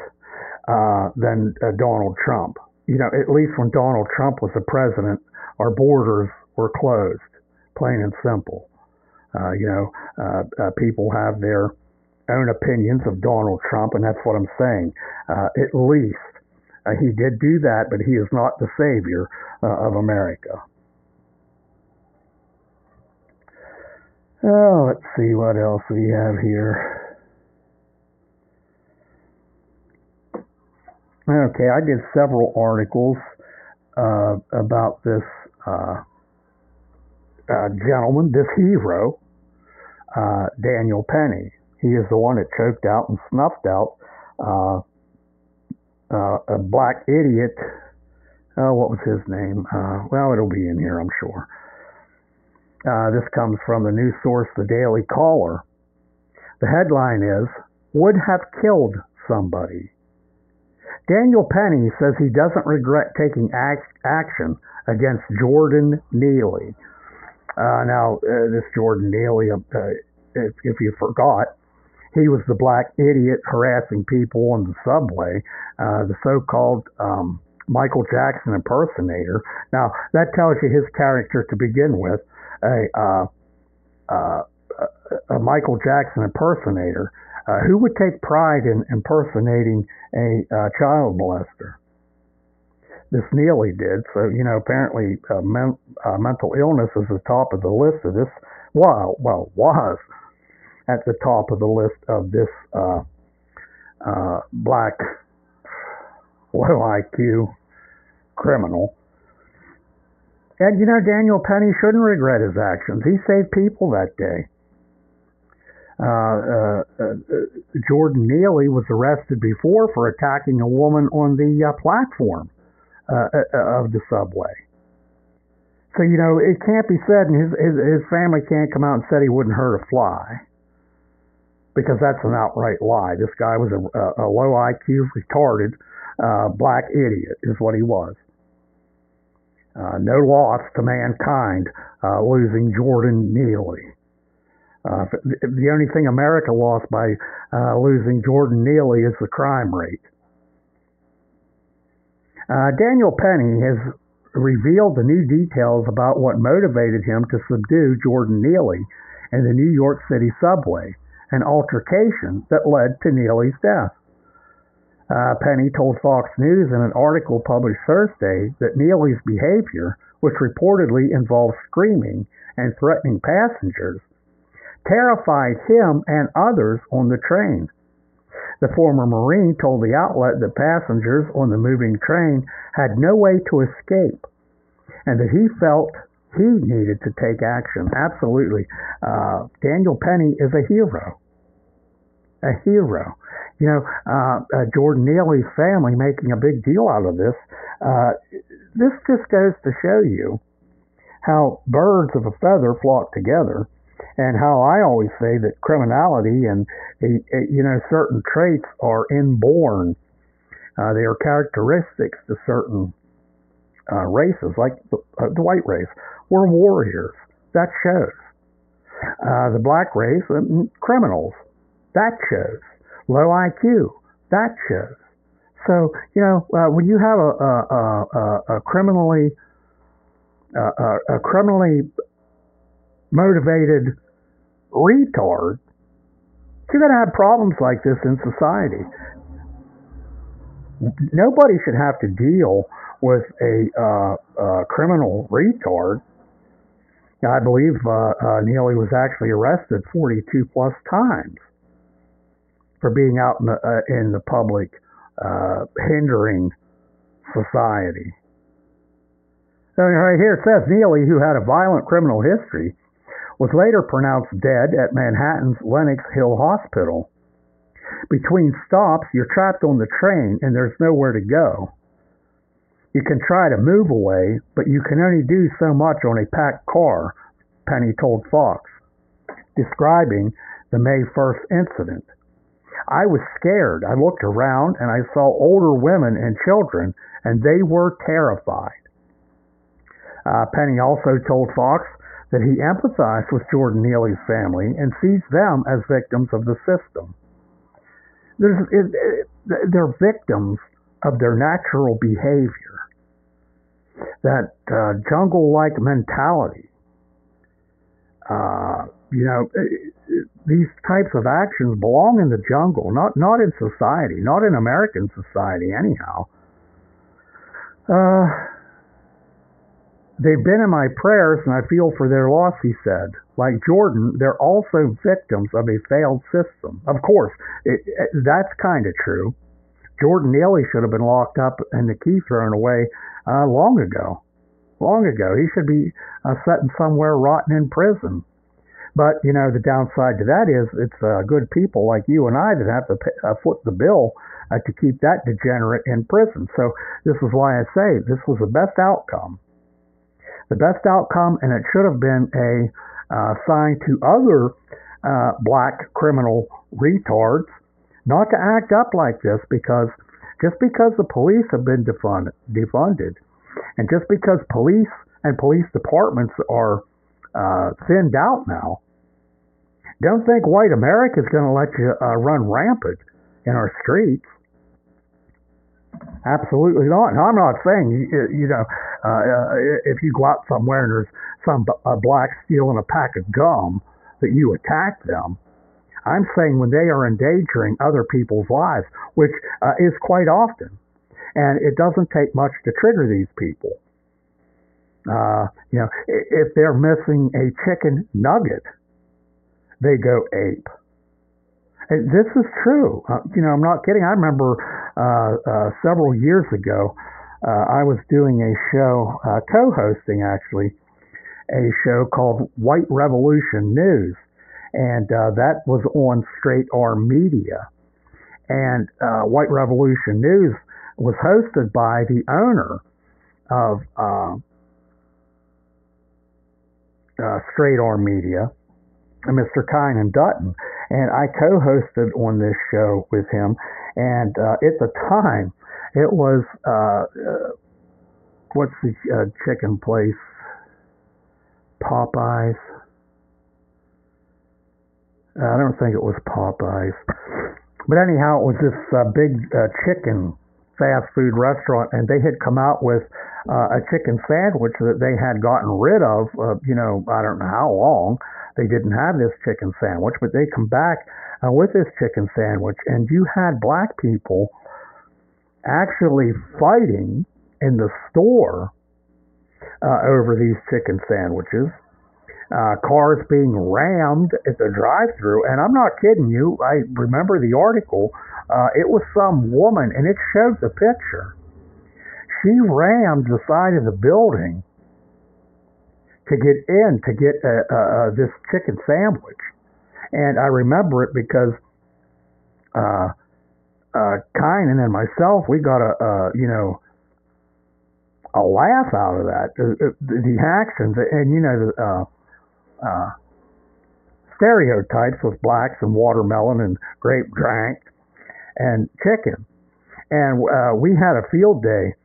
then Donald Trump. You know, at least when Donald Trump was the president, our borders were closed. Plain and simple. People have their own opinions of Donald Trump, and that's what I'm saying. At least he did do that, but he is not the savior of America. Oh, let's see what else we have here. Okay, I did several articles about this gentleman, this hero, Daniel Penny. He is the one that choked out and snuffed out a black idiot. What was his name? Well, it'll be in here, I'm sure. This comes from the news source, the Daily Caller. The headline is, "Would have killed somebody." Daniel Penny says he doesn't regret taking action against Jordan Neely. This Jordan Neely, if you forgot, he was the black idiot harassing people on the subway, the so-called Michael Jackson impersonator. Now, that tells you his character to begin with, a Michael Jackson impersonator. Who would take pride in impersonating a child molester? This Neely did, so you know. Apparently, mental illness is the top of the list of this. Well, was at the top of the list of this black low IQ criminal. And you know, Daniel Penny shouldn't regret his actions. He saved people that day. Jordan Neely was arrested before for attacking a woman on the platform of the subway. So, you know, it can't be said, and his family can't come out and said he wouldn't hurt a fly, because that's an outright lie. This guy was a low IQ, retarded, black idiot is what he was. No loss to mankind, losing Jordan Neely. The only thing America lost by losing Jordan Neely is the crime rate. Daniel Penny has revealed the new details about what motivated him to subdue Jordan Neely in the New York City subway, an altercation that led to Neely's death. Penny told Fox News in an article published Thursday that Neely's behavior, which reportedly involved screaming and threatening passengers, terrified him and others on the train. The former Marine told the outlet that passengers on the moving train had no way to escape and that he felt he needed to take action. Absolutely. Daniel Penny is a hero. A hero. You know, Jordan Neely's family making a big deal out of this. This just goes to show you how birds of a feather flock together, and how I always say that criminality and, you know, certain traits are inborn. They are characteristics to certain races, like the white race. We're warriors. That shows. The black race, criminals. That shows. Low IQ. That shows. So, you know, when you have a criminally motivated retard, you're going to have problems like this in society. Nobody should have to deal with a criminal retard. I believe Neely was actually arrested 42 plus times for being out in the public, hindering society. So right here it says Neely, who had a violent criminal history, was later pronounced dead at Manhattan's Lenox Hill Hospital. Between stops, you're trapped on the train and there's nowhere to go. You can try to move away, but you can only do so much on a packed car, Penny told Fox, describing the May 1st incident. I was scared. I looked around and I saw older women and children, and they were terrified. Penny also told Fox that he empathized with Jordan Neely's family and sees them as victims of the system. They're victims of their natural behavior, that jungle-like mentality. You know, these types of actions belong in the jungle, not in society, not in American society anyhow. They've been in my prayers, and I feel for their loss, he said. Like Jordan, they're also victims of a failed system. Of course, that's kind of true. Jordan Neely should have been locked up and the key thrown away long ago. Long ago. He should be sitting somewhere rotten in prison. But, you know, the downside to that is it's good people like you and I that have to foot the bill to keep that degenerate in prison. So this is why I say this was the best outcome. The best outcome, and it should have been a sign to other black criminal retards not to act up like this, because just because the police have been defunded, and just because police and police departments are thinned out now, don't think white America is going to let you run rampant in our streets. Absolutely not. And I'm not saying, if you go out somewhere and there's some black stealing a pack of gum, that you attack them. I'm saying when they are endangering other people's lives, which is quite often. And it doesn't take much to trigger these people. You know, if they're missing a chicken nugget, they go ape. And this is true. You know, I'm not kidding. I remember several years ago, I was doing a show, co-hosting actually, a show called White Revolution News, and that was on Straight Arm Media. And White Revolution News was hosted by the owner of Straight Arm Media, Mr. Kynan Dutton, and I co-hosted on this show with him. And at the time, it was what's the chicken place? Popeyes. I don't think it was Popeyes, but anyhow, it was this big chicken fast food restaurant, and they had come out with a chicken sandwich that they had gotten rid of, I don't know how long. They didn't have this chicken sandwich, but they come back with this chicken sandwich, and you had black people actually fighting in the store over these chicken sandwiches, cars being rammed at the drive-thru, and I'm not kidding you, I remember the article. It was some woman, and it showed the picture. She rammed the side of the building to get in to get this chicken sandwich. And I remember it because Kynan and myself, we got a laugh out of that, the actions, and the stereotypes with blacks and watermelon and grape drink and chicken. And we had a field day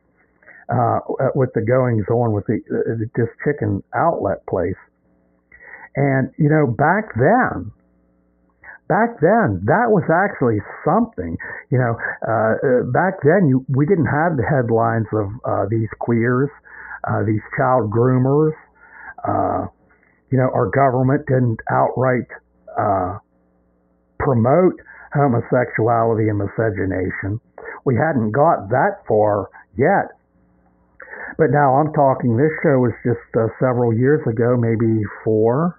with the goings on with this chicken outlet place. And, back then, that was actually something. Back then, we didn't have the headlines of these queers, these child groomers. Our government didn't outright promote homosexuality and miscegenation. We hadn't got that far yet. But now I'm talking, this show was just several years ago, maybe 4.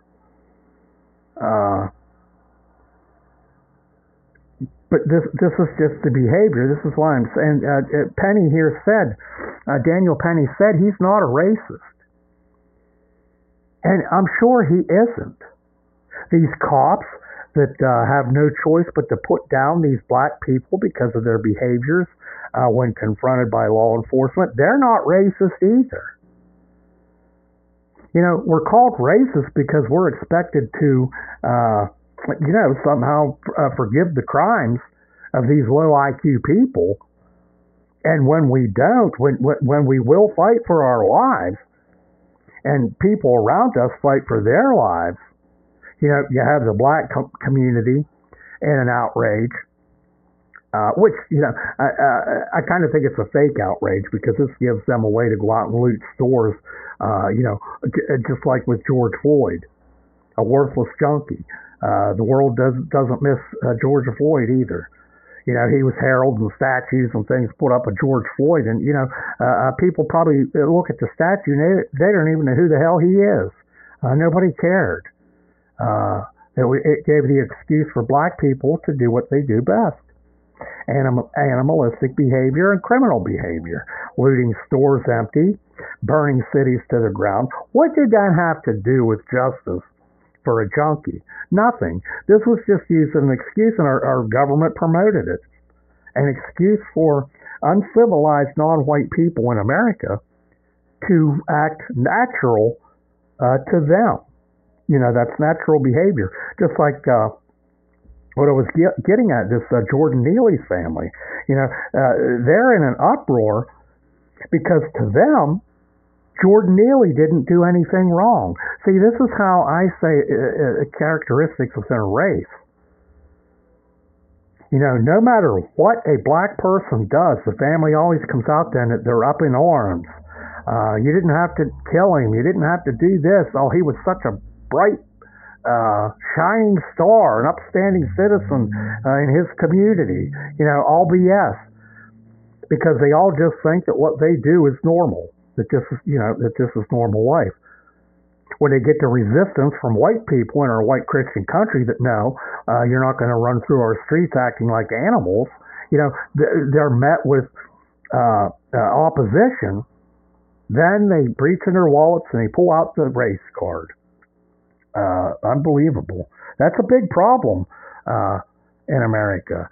But this is just the behavior. This is why I'm saying, Penny here said, Daniel Penny said he's not a racist. And I'm sure he isn't. These cops that have no choice but to put down these black people because of their behaviors when confronted by law enforcement, they're not racist either. We're called racist because we're expected to, somehow forgive the crimes of these low IQ people. And when we don't, when we will fight for our lives, and people around us fight for their lives, you have the black community in an outrage, which, I kind of think it's a fake outrage because this gives them a way to go out and loot stores, just like with George Floyd, a worthless junkie. The world doesn't miss George Floyd either. He was heralded and statues and things put up of George Floyd, and, people probably look at the statue and they don't even know who the hell he is. Nobody cared. It gave the excuse for black people to do what they do best. Animalistic behavior and criminal behavior. Looting stores empty, burning cities to the ground. What did that have to do with justice for a junkie? Nothing. This was just used as an excuse, and our government promoted it. An excuse for uncivilized non-white people in America to act natural to them. That's natural behavior. Just like what I was getting at, this Jordan Neely's family. They're in an uproar because to them, Jordan Neely didn't do anything wrong. See, this is how I say characteristics within a race. No matter what a black person does, the family always comes out then that they're up in arms. You didn't have to kill him. You didn't have to do this. Oh, he was such a bright, shining star, an upstanding citizen in his community. All BS, because they all just think that what they do is normal, that this is normal life. When they get the resistance from white people in our white Christian country that no, you're not going to run through our streets acting like animals, they're met with opposition. Then they breach in their wallets and they pull out the race card. Unbelievable. That's a big problem in America.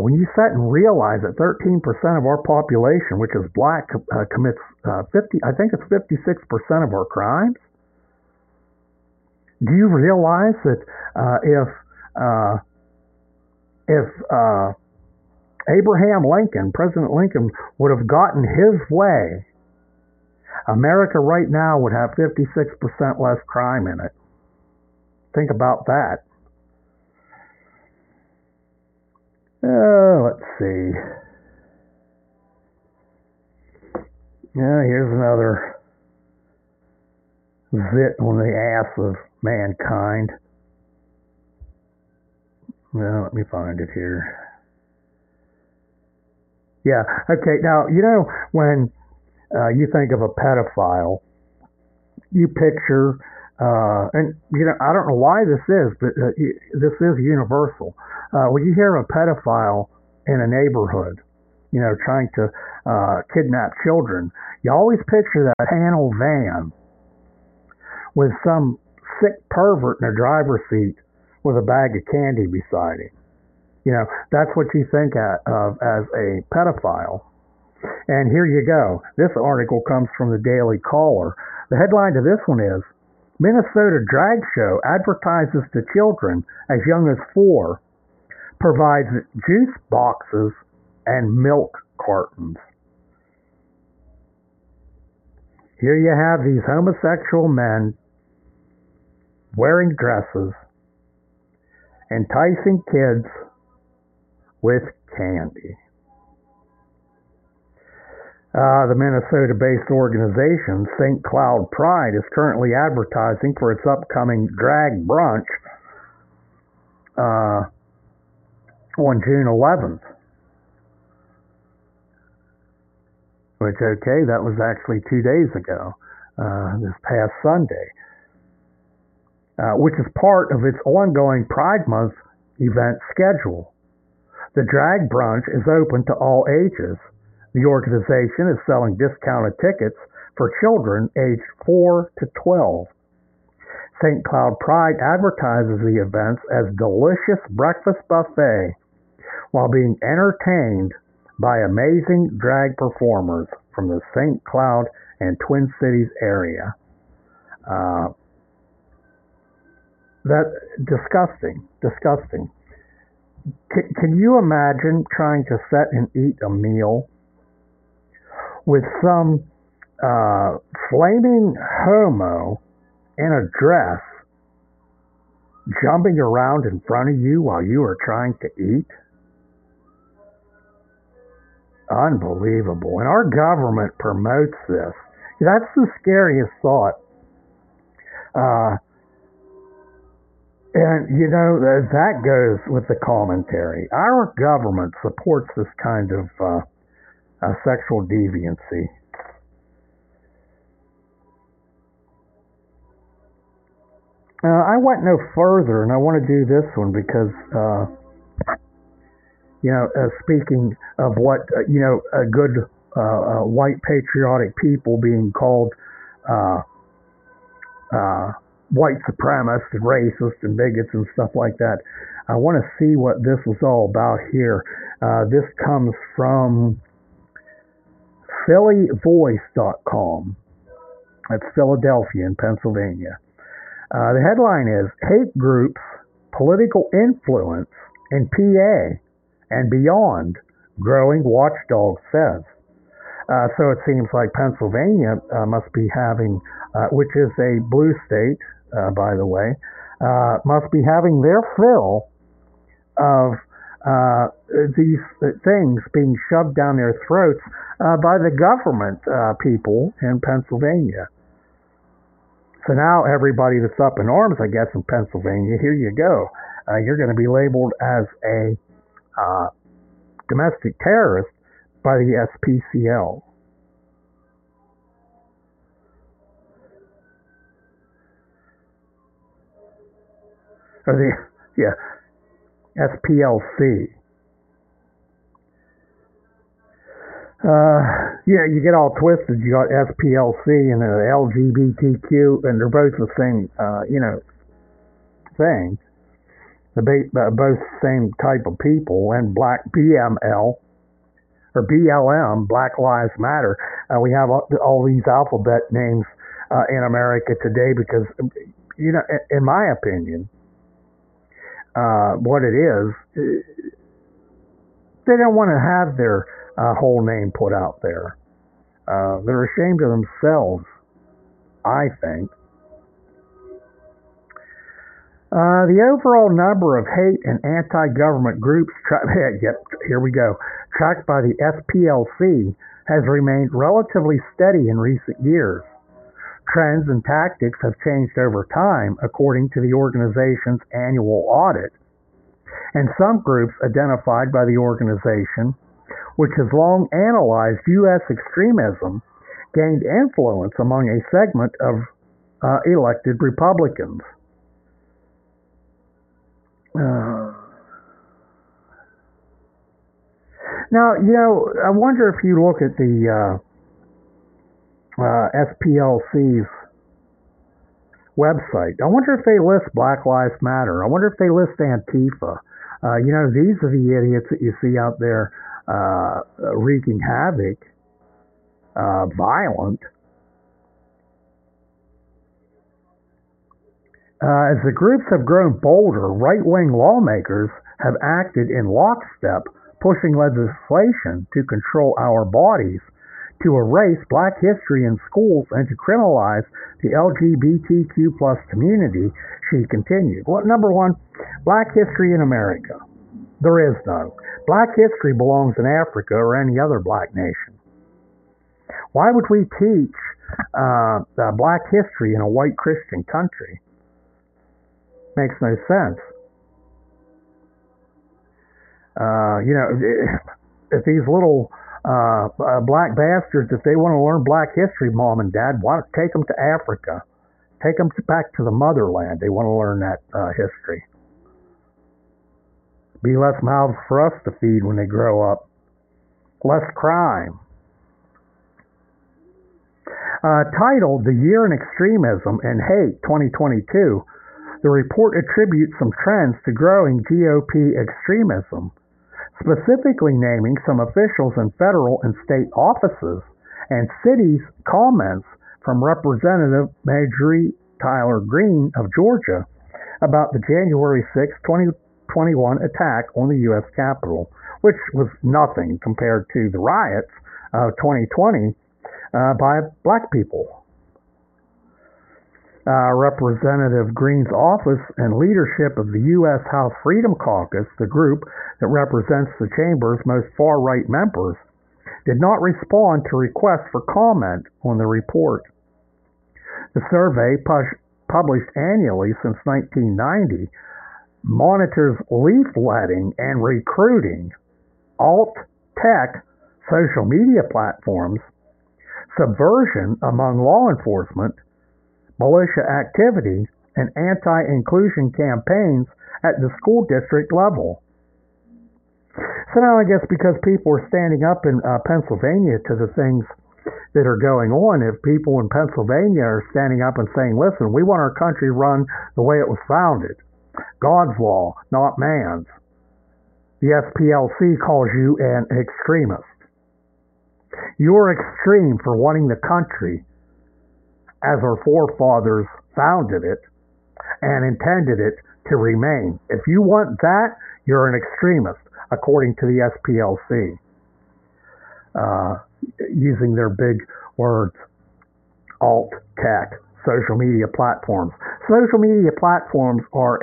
When you sit and realize that 13% of our population, which is black, commits 50%—I think it's 56% of our crimes. Do you realize that if Abraham Lincoln, President Lincoln, would have gotten his way, America right now would have 56% less crime in it? Think about that. Let's see. Yeah, here's another zit on the ass of mankind. Well, let me find it here. Yeah, okay, now, you know, when you think of a pedophile, you picture, and, you know, I don't know why this is, but this is universal. When you hear a pedophile in a neighborhood, you know, trying to kidnap children, you always picture that panel van with some sick pervert in a driver's seat with a bag of candy beside him. You know, that's what you think of as a pedophile. And here you go. This article comes from the Daily Caller. The headline to this one is, Minnesota Drag Show advertises to children as young as 4, provides juice boxes and milk cartons. Here you have these homosexual men wearing dresses, enticing kids with candy. The Minnesota-based organization St. Cloud Pride is currently advertising for its upcoming drag brunch on June 11th. Which, okay, that was actually 2 days ago, this past Sunday, which is part of its ongoing Pride Month event schedule. The drag brunch is open to all ages. The organization is selling discounted tickets for children aged 4 to 12. St. Cloud Pride advertises the events as delicious breakfast buffet while being entertained by amazing drag performers from the St. Cloud and Twin Cities area. That's disgusting, disgusting. Can you imagine trying to set and eat a meal with some flaming homo in a dress jumping around in front of you while you are trying to eat? Unbelievable. And our government promotes this. That's the scariest thought. And, you know, that goes with the commentary. Our government supports this kind of sexual deviancy. I went no further, and I want to do this one because, you know, speaking of what, you know, a good white patriotic people being called white supremacists and racists and bigots and stuff like that, I want to see what this was all about here. This comes from phillyvoice.com. That's Philadelphia in Pennsylvania. The headline is, Hate Groups, Political Influence in PA and Beyond, Growing Watchdog Says. So it seems like Pennsylvania must be having, which is a blue state, by the way, must be having their fill of these things being shoved down their throats by the government people in Pennsylvania. So now everybody that's up in arms, I guess, in Pennsylvania, here you go. You're going to be labeled as a domestic terrorist by the SPCL. Or the, yeah, SPLC. Yeah, you get all twisted. You got SPLC and the LGBTQ, and they're both the same, you know, thing. They're both the same type of people, and black BML, or BLM, Black Lives Matter. We have all these alphabet names in America today because you know, in my opinion, what it is, they don't want to have their whole name put out there. They're ashamed of themselves, I think. The overall number of hate and anti-government groups, tracked by the SPLC, has remained relatively steady in recent years. Trends and tactics have changed over time, according to the organization's annual audit, and some groups identified by the organization, which has long analyzed U.S. extremism, gained influence among a segment of elected Republicans. Now, you know, I wonder if you look at the SPLC's website. I wonder if they list Black Lives Matter. I wonder if they list Antifa. You know, these are the idiots that you see out there wreaking havoc, violent. As the groups have grown bolder, right-wing lawmakers have acted in lockstep, pushing legislation to control our bodies, to erase black history in schools, and to criminalize the LGBTQ plus community, she continued. Well, number one, black history in America. There is none. Black history belongs in Africa or any other black nation. Why would we teach black history in a white Christian country? Makes no sense. You know, if these little black bastards, if they want to learn black history, mom and dad, why don't take them to Africa? Take them back to the motherland. They want to learn that history. Be less mouths for us to feed when they grow up. Less crime. Titled "The Year in Extremism and Hate 2022," the report attributes some trends to growing GOP extremism, specifically naming some officials in federal and state offices and cities' comments from Representative Marjorie Tyler Greene of Georgia about the January 6, 2021 attack on the U.S. Capitol, which was nothing compared to the riots of 2020 by black people. Representative Greene's office and leadership of the U.S. House Freedom Caucus, the group that represents the chamber's most far-right members, did not respond to requests for comment on the report. The survey, published annually since 1990, monitors leafletting and recruiting, alt-tech social media platforms, subversion among law enforcement, militia activity, and anti-inclusion campaigns at the school district level. So now I guess because people are standing up in Pennsylvania to the things that are going on, if people in Pennsylvania are standing up and saying, listen, we want our country run the way it was founded. God's law, not man's. The SPLC calls you an extremist. You're extreme for wanting the country as our forefathers founded it and intended it to remain. If you want that, you're an extremist, according to the SPLC, using their big words, alt-tech, social media platforms. Social media platforms are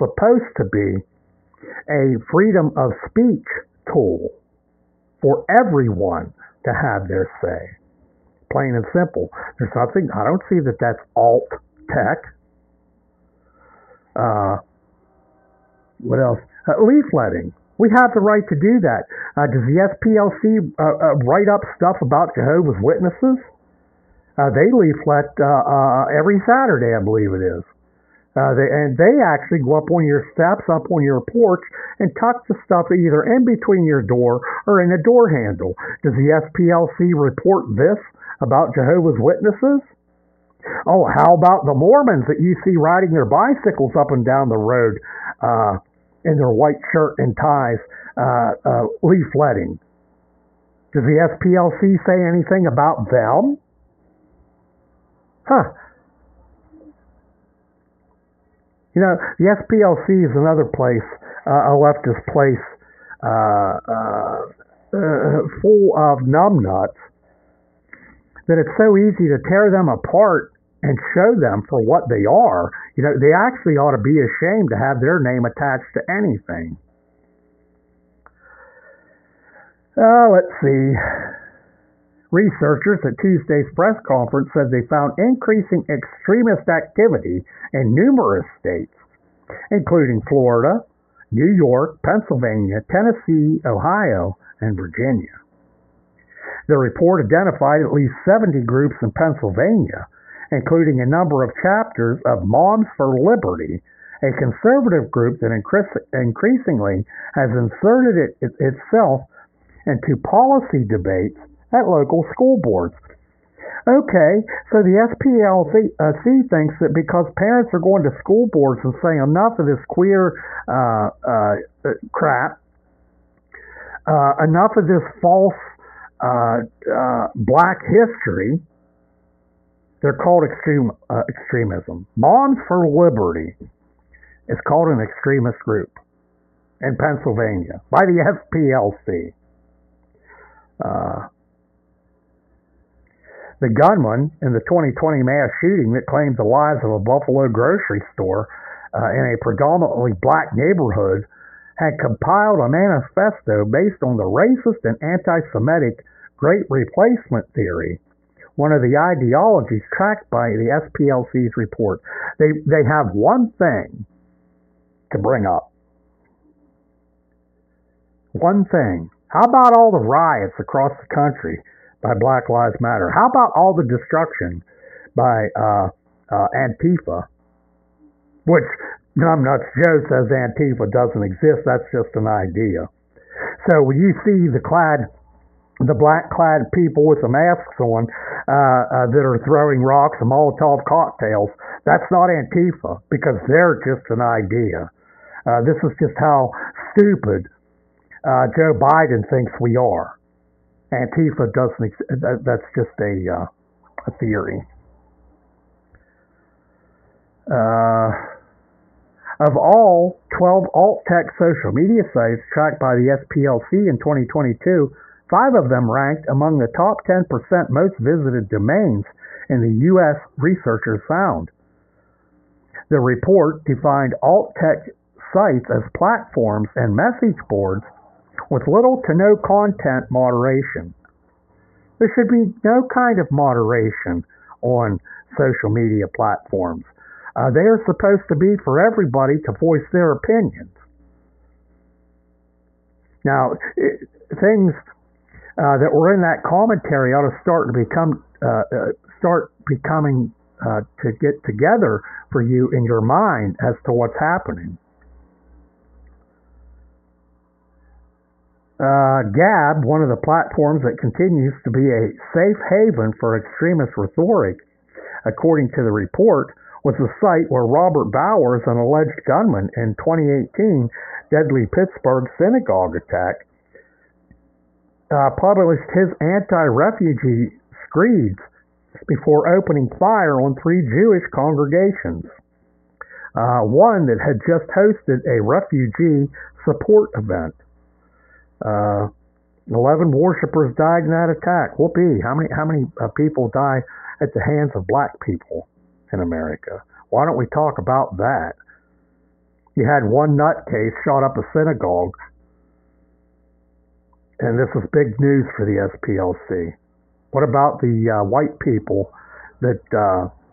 supposed to be a freedom of speech tool for everyone to have their say. Plain and simple. There's nothing, I don't see that that's alt-tech. What else? Leafletting. We have the right to do that. Does the SPLC write up stuff about Jehovah's Witnesses? They leaflet every Saturday, I believe it is. They actually go up on your steps, up on your porch, and tuck the stuff either in between your door or in a door handle. Does the SPLC report this about Jehovah's Witnesses? Oh, how about the Mormons that you see riding their bicycles up and down the road in their white shirt and ties, leafletting? Does the SPLC say anything about them? Huh. You know, the SPLC is another place, a leftist place, full of numbnuts, that it's so easy to tear them apart and show them for what they are. You know, they actually ought to be ashamed to have their name attached to anything. Let's see. Researchers at Tuesday's press conference said they found increasing extremist activity in numerous states, including Florida, New York, Pennsylvania, Tennessee, Ohio, and Virginia. The report identified at least 70 groups in Pennsylvania, including a number of chapters of Moms for Liberty, a conservative group that increasingly has inserted itself into policy debates at local school boards. Okay, so the SPLC thinks that because parents are going to school boards and saying enough of this queer crap, enough of this false black history, they're called extremism. Moms for Liberty is called an extremist group in Pennsylvania by the SPLC. The gunman in the 2020 mass shooting that claimed the lives of a Buffalo grocery store in a predominantly black neighborhood had compiled a manifesto based on the racist and anti-Semitic Great Replacement Theory, one of the ideologies tracked by the SPLC's report. They have one thing to bring up. One thing. How about all the riots across the country by Black Lives Matter? How about all the destruction by Antifa? Which, numbnuts Joe says Antifa doesn't exist. That's just an idea. So when you see the black-clad people with the masks on that are throwing rocks and Molotov cocktails, that's not Antifa, because they're just an idea. This is just how stupid Joe Biden thinks we are. Antifa doesn't that's just a theory. Of all 12 alt-tech social media sites tracked by the SPLC in 2022, 5 of them ranked among the top 10% most visited domains in the U.S. researchers found. The report defined alt-tech sites as platforms and message boards with little to no content moderation. There should be no kind of moderation on social media platforms. They are supposed to be for everybody to voice their opinions. Now, things that were in that commentary ought to start becoming to get together for you in your mind as to what's happening. Gab, one of the platforms that continues to be a safe haven for extremist rhetoric, according to the report, was the site where Robert Bowers, an alleged gunman in 2018 deadly Pittsburgh synagogue attack, published his anti-refugee screeds before opening fire on 3 Jewish congregations, one that had just hosted a refugee support event. 11 worshipers died in that attack. Whoopee! How many people die at the hands of black people in America? Why don't we talk about that? You had one nutcase shot up a synagogue, and this is big news for the SPLC. What about the white people that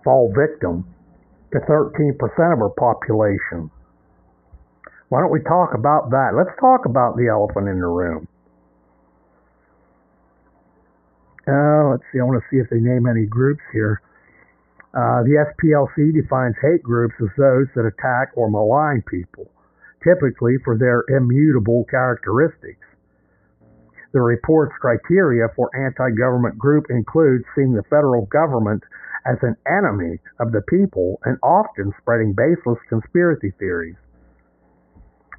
fall victim to 13% of our population? Why don't we talk about that? Let's talk about the elephant in the room. Let's see. I want to see if they name any groups here. The SPLC defines hate groups as those that attack or malign people, typically for their immutable characteristics. The report's criteria for anti-government group includes seeing the federal government as an enemy of the people and often spreading baseless conspiracy theories.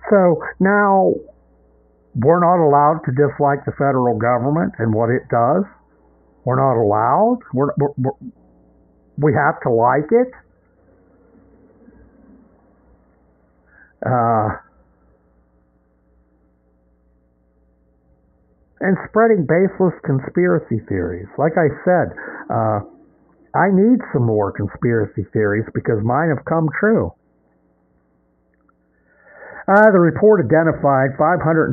So now we're not allowed to dislike the federal government and what it does. We're not allowed. We have to like it. And spreading baseless conspiracy theories. Like I said, I need some more conspiracy theories because mine have come true. The report identified 523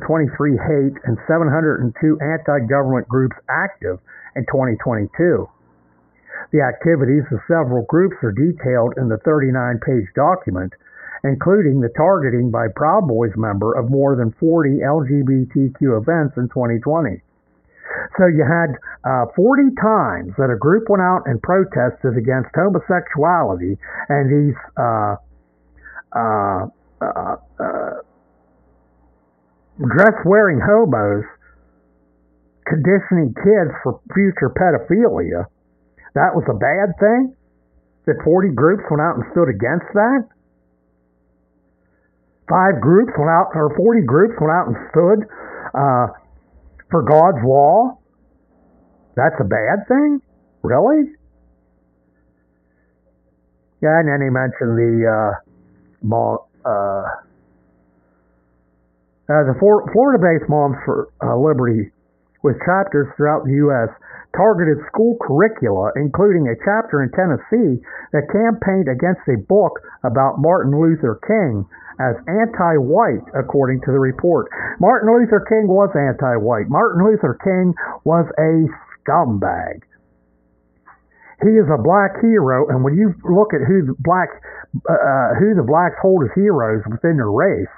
hate and 702 anti-government groups active in 2022. The activities of several groups are detailed in the 39-page document, including the targeting by Proud Boys member of more than 40 LGBTQ events in 2020. So you had 40 times that a group went out and protested against homosexuality and these dress-wearing hobos conditioning kids for future pedophilia. That was a bad thing? That 40 groups went out and stood against that? 40 groups went out and stood for God's law? That's a bad thing? Really? Yeah, and then he mentioned the Florida-based Moms for Liberty with chapters throughout the U.S. targeted school curricula, including a chapter in Tennessee that campaigned against a book about Martin Luther King as anti-white, according to the report. Martin Luther King was anti-white. Martin Luther King was a scumbag. He is a black hero, and when you look at who the blacks hold as heroes within their race,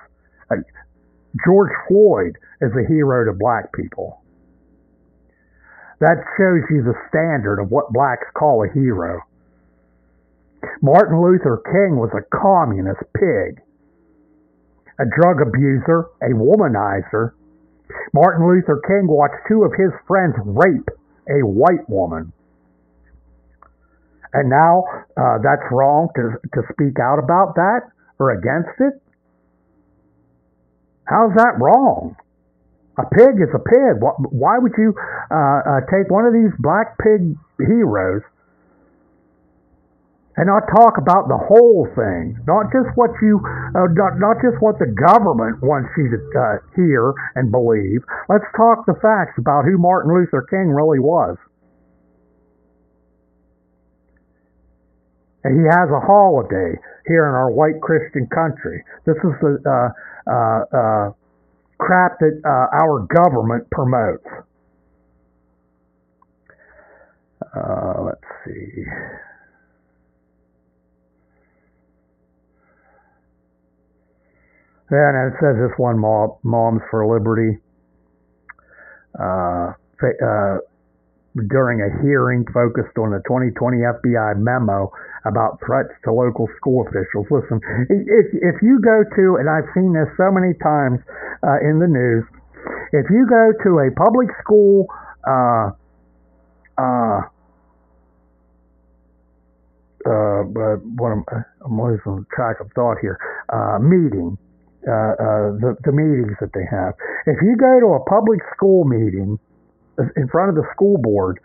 George Floyd is a hero to black people. That shows you the standard of what blacks call a hero. Martin Luther King was a communist pig, a drug abuser, a womanizer. Martin Luther King watched two of his friends rape a white woman. And now that's wrong to speak out about that or against it? How's that wrong? A pig is a pig. Why would you take one of these black pig heroes and not talk about the whole thing, not just what you, not just what the government wants you to hear and believe? Let's talk the facts about who Martin Luther King really was. And he has a holiday here in our white Christian country. This is the crap that our government promotes. Let's see. Then it says this one Moms for Liberty during a hearing focused on the 2020 FBI memo about threats to local school officials. Listen, if you go to, and I've seen this so many times in the news, if you go to a public school I'm losing track of thought here, meeting, the meetings that they have. If you go to a public school meeting in front of the school board,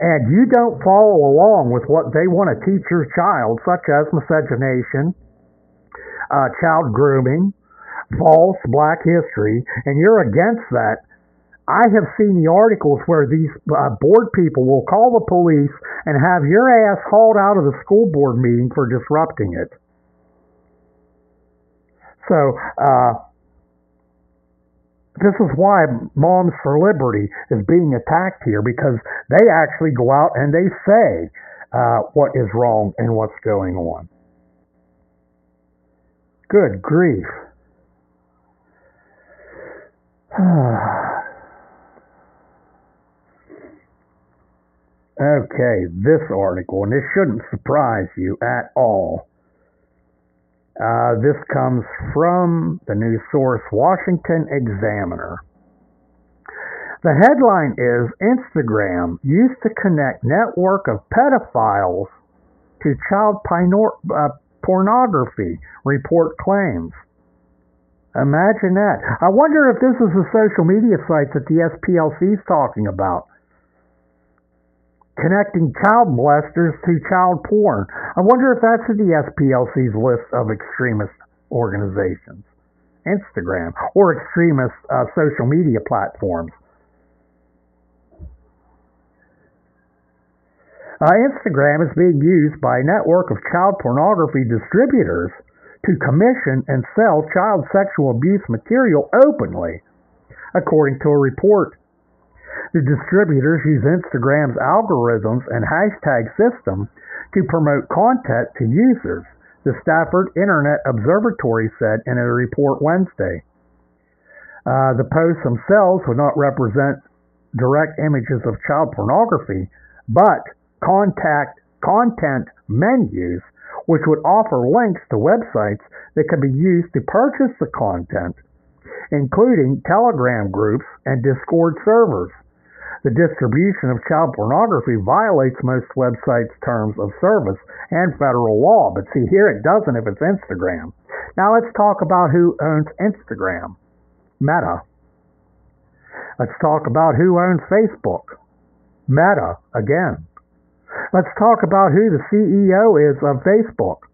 and you don't follow along with what they want to teach your child, such as miscegenation, child grooming, false black history, and you're against that, I have seen the articles where these board people will call the police and have your ass hauled out of the school board meeting for disrupting it. So, this is why Moms for Liberty is being attacked here, because they actually go out and they say what is wrong and what's going on. Good grief. Okay, this article, and this shouldn't surprise you at all. This comes from the news source, Washington Examiner. The headline is, Instagram used to connect network of pedophiles to child pornography, report claims. Imagine that. I wonder if this is the social media site that the SPLC is talking about. Connecting child molesters to child porn. I wonder if that's in the SPLC's list of extremist organizations, Instagram, or extremist social media platforms. Instagram is being used by a network of child pornography distributors to commission and sell child sexual abuse material openly, according to a report. The distributors use Instagram's algorithms and hashtag system to promote content to users, the Stafford Internet Observatory said in a report Wednesday. The posts themselves would not represent direct images of child pornography, but content menus, which would offer links to websites that could be used to purchase the content, including Telegram groups and Discord servers. The distribution of child pornography violates most websites' terms of service and federal law, but see here it doesn't if it's Instagram. Now let's talk about who owns Instagram, Meta. Let's talk about who owns Facebook, Meta again. Let's talk about who the CEO is of Facebook,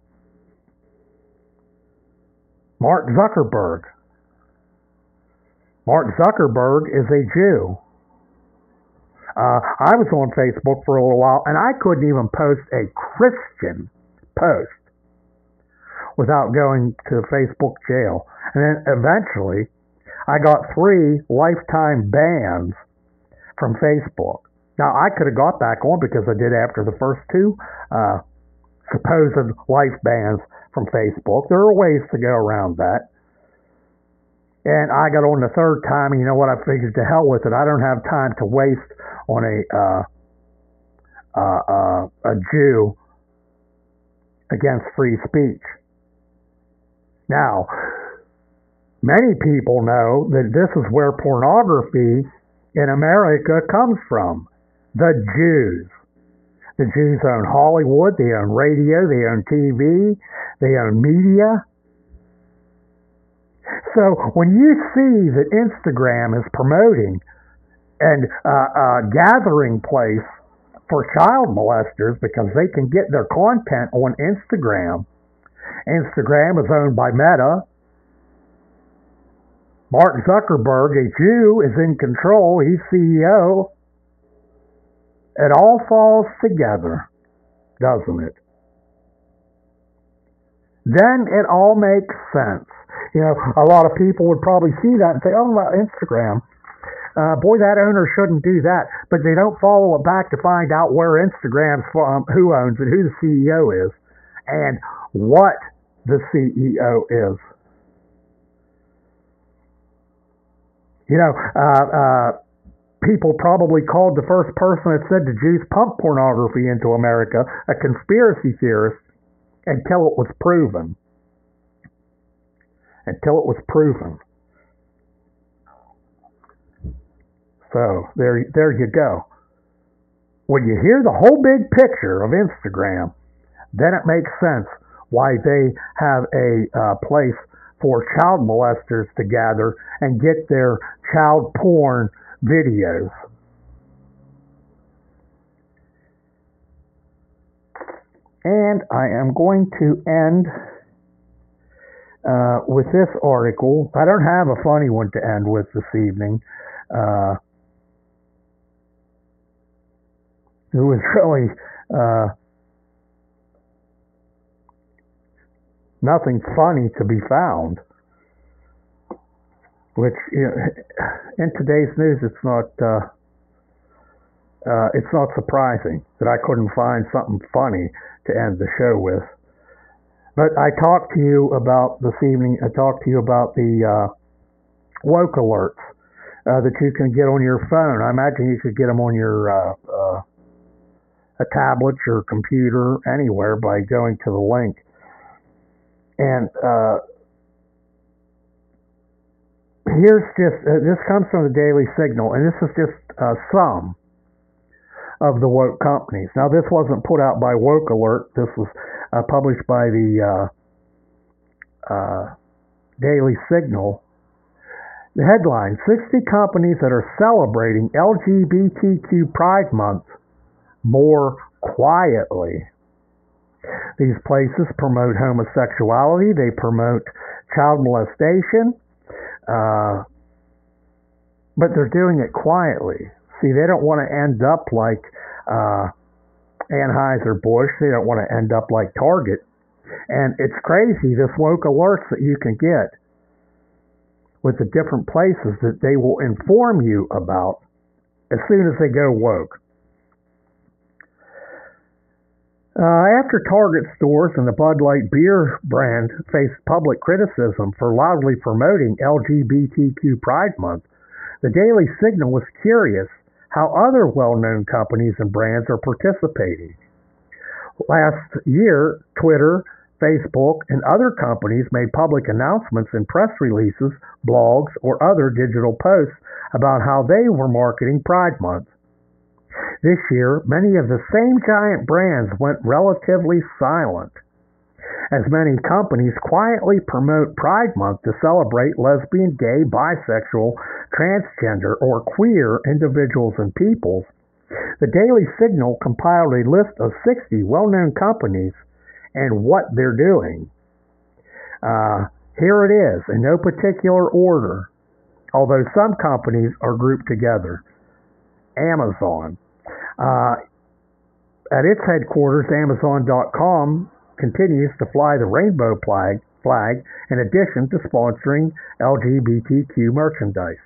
Mark Zuckerberg. Mark Zuckerberg is a Jew. I was on Facebook for a little while, and I couldn't even post a Christian post without going to Facebook jail. And then eventually, I got 3 lifetime bans from Facebook. Now, I could have got back on because I did after the first 2 supposed life bans from Facebook. There are ways to go around that. And I got on the 3rd time, and you know what? I figured, to hell with it. I don't have time to waste on a Jew against free speech. Now, many people know that this is where pornography in America comes from. The Jews. The Jews own Hollywood, they own radio, they own TV, they own media. So when you see that Instagram is promoting and gathering place for child molesters because they can get their content on Instagram, Instagram is owned by Meta. Mark Zuckerberg, a Jew, is in control, he's CEO. It all falls together, doesn't it? Then it all makes sense. You know, a lot of people would probably see that and say, oh, well, Instagram, boy, that owner shouldn't do that. But they don't follow it back to find out where Instagram's from, who owns it, who the CEO is, and what the CEO is. You know, people probably called the first person that said the Jews pumped pornography into America a conspiracy theorist until it was proven. Until it was proven. So, there you go. When you hear the whole big picture of Instagram, then it makes sense why they have a place for child molesters to gather and get their child porn videos. And I am going to end with this article. I don't have a funny one to end with this evening. It was really nothing funny to be found. Which, you know, in today's news, it's not surprising that I couldn't find something funny to end the show with. But I talked to you about this evening. I talked to you about the woke alerts that you can get on your phone. I imagine you could get them on your a tablet, your computer, anywhere by going to the link. And here's just, this comes from the Daily Signal, and this is just some of the woke companies. Now, this wasn't put out by Woke Alert. This was published by the Daily Signal. The headline, 60 companies that are celebrating LGBTQ Pride Month more quietly. These places promote homosexuality. They promote child molestation. But they're doing it quietly. See, they don't want to end up like Anheuser-Busch. They don't want to end up like Target. And it's crazy, this woke alerts that you can get with the different places that they will inform you about as soon as they go woke. After Target stores and the Bud Light beer brand faced public criticism for loudly promoting LGBTQ Pride Month, the Daily Signal was curious how other well-known companies and brands are participating. Last year, Twitter, Facebook, and other companies made public announcements in press releases, blogs, or other digital posts about how they were marketing Pride Month. This year, many of the same giant brands went relatively silent, as many companies quietly promote Pride Month to celebrate lesbian, gay, bisexual, transgender, or queer individuals and peoples. The Daily Signal compiled a list of 60 well-known companies and what they're doing. Here it is, in no particular order, although some companies are grouped together. Amazon. At its headquarters, Amazon.com continues to fly the rainbow flag in addition to sponsoring LGBTQ merchandise.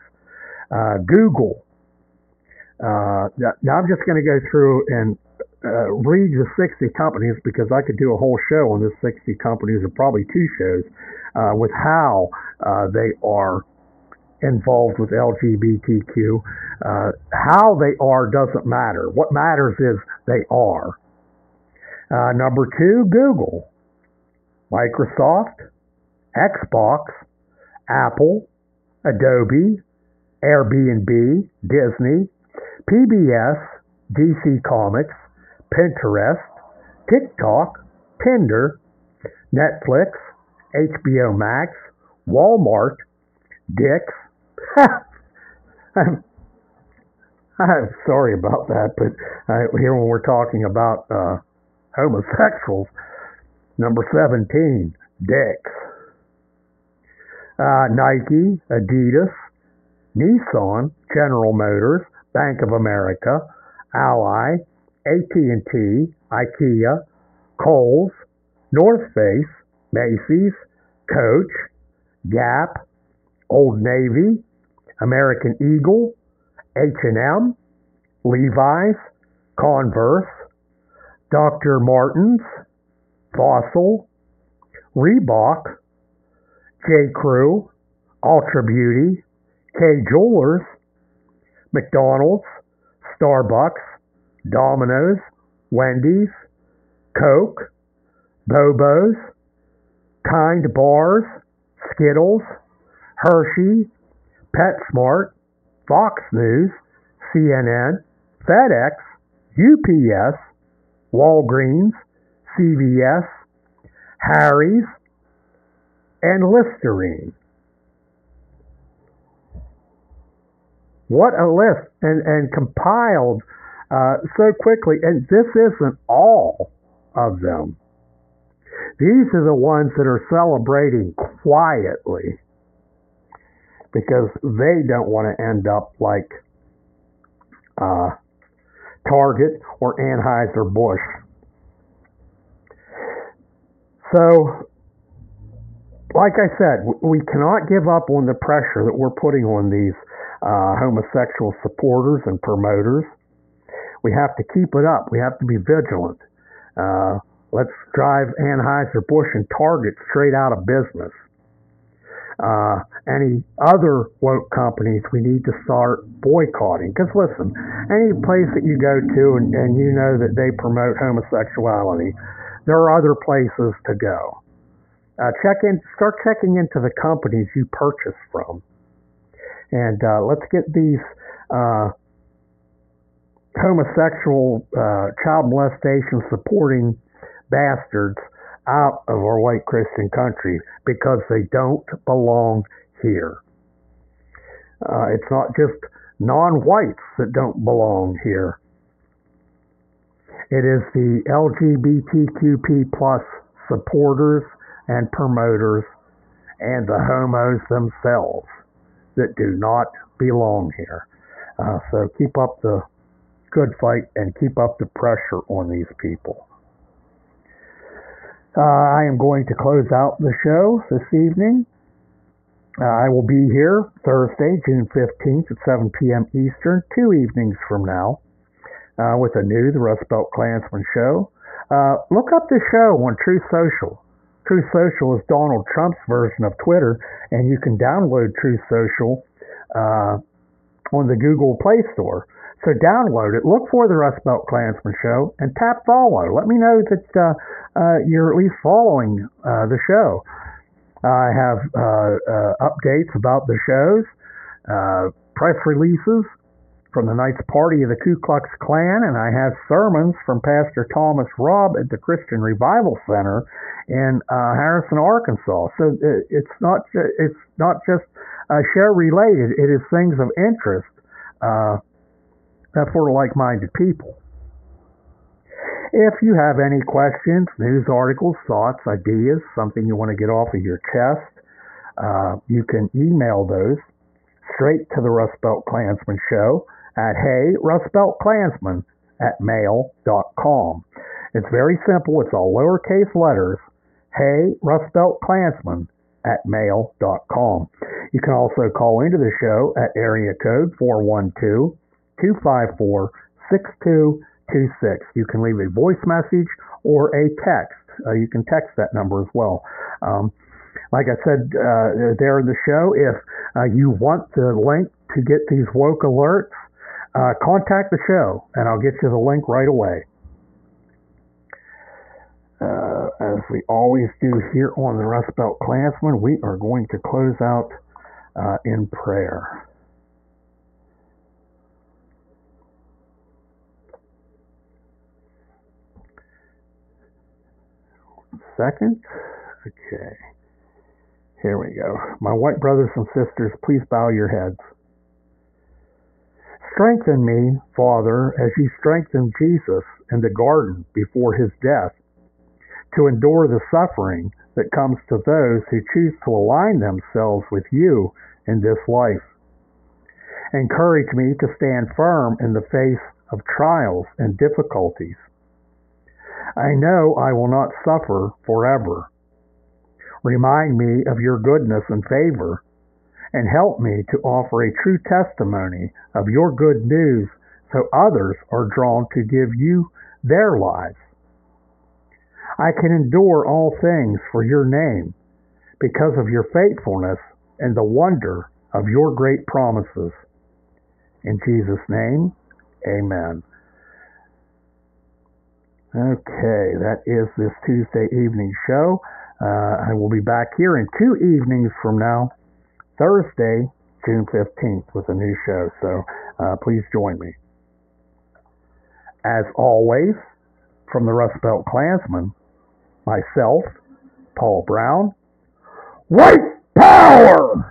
Google. Now I'm just going to go through and read the 60 companies, because I could do a whole show on this 60 companies, or probably two shows, with how they are involved with LGBTQ. How they are doesn't matter. What matters is they are. Number two, Google, Microsoft, Xbox, Apple, Adobe, Airbnb, Disney, PBS, DC Comics, Pinterest, TikTok, Tinder, Netflix, HBO Max, Walmart, Dick's. I'm sorry about that, but here when we're talking about homosexuals, number 17, Dick's. Nike, Adidas, Nissan, General Motors, Bank of America, Ally, AT&T, IKEA, Kohl's, North Face, Macy's, Coach, Gap, Old Navy, American Eagle, H&M, Levi's, Converse, Dr. Martens, Fossil, Reebok, J. Crew, Ultra Beauty, K. Jewelers, McDonald's, Starbucks, Domino's, Wendy's, Coke, Bobo's, Kind Bars, Skittles, Hershey, PetSmart, Fox News, CNN, FedEx, UPS, Walgreens, CVS, Harry's, and Listerine. What a list, and compiled so quickly. And this isn't all of them. These are the ones that are celebrating quietly, because they don't want to end up like Target or Anheuser-Busch. So, like I said, we cannot give up on the pressure that we're putting on these homosexual supporters and promoters. We have to keep it up. We have to be vigilant. Let's drive Anheuser-Busch and Target straight out of business. Any other woke companies we need to start boycotting. Because listen, any place that you go to and you know that they promote homosexuality, there are other places to go. Start checking into the companies you purchase from. And let's get these homosexual child molestation supporting bastards out of our white Christian country, because they don't belong here. It's not just non-whites that don't belong here. It is the LGBTQP+ supporters and promoters and the homos themselves that do not belong here. So keep up the good fight and keep up the pressure on these people. I am going to close out the show this evening. I will be here Thursday, June 15th at 7 p.m. Eastern, 2 evenings from now, with a new The Rust Belt Klansman show. Look up the show on True Social. True Social is Donald Trump's version of Twitter, and you can download True Social on the Google Play Store. So download it, look for The Rust Belt Klansman show, and tap follow. Let me know that you're at least following the show. I have updates about the shows, press releases from the Knights Party of the Ku Klux Klan, and I have sermons from Pastor Thomas Robb at the Christian Revival Center in Harrison, Arkansas. So it's not just show related; it is things of interest for like-minded people. If you have any questions, news articles, thoughts, ideas, something you want to get off of your chest, you can email those straight to the Rust Belt Klansman show at heyrustbeltklansman@mail.com. It's very simple. It's all lowercase letters. heyrustbeltklansman@mail.com. You can also call into the show at area code 412-254-6226. You can leave a voice message or a text. You can text that number as well. Like I said there in the show, if you want the link to get these woke alerts, contact the show and I'll get you the link right away. As we always do here on the Rust Belt Klansman, we are going to close out in prayer. Second. Okay. Here we go. My white brothers and sisters, please bow your heads. Strengthen me, Father, as you strengthened Jesus in the garden before his death, to endure the suffering that comes to those who choose to align themselves with you in this life. Encourage me to stand firm in the face of trials and difficulties. I know I will not suffer forever. Remind me of your goodness and favor, and help me to offer a true testimony of your good news so others are drawn to give you their lives. I can endure all things for your name because of your faithfulness and the wonder of your great promises. In Jesus' name, amen. Okay, that is this Tuesday evening show. I will be back here in 2 evenings from now, Thursday, June 15th, with a new show. So please join me. As always, from the Rust Belt Klansman, myself, Paul Brown, white power!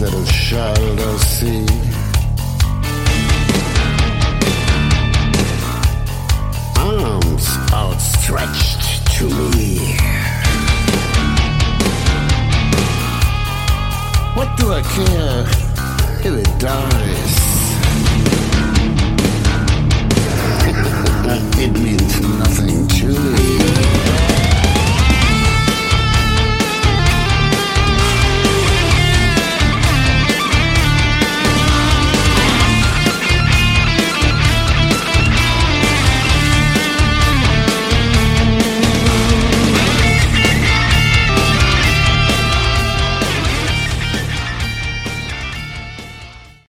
Little child of sea, arms outstretched to me. What do I care if it dies?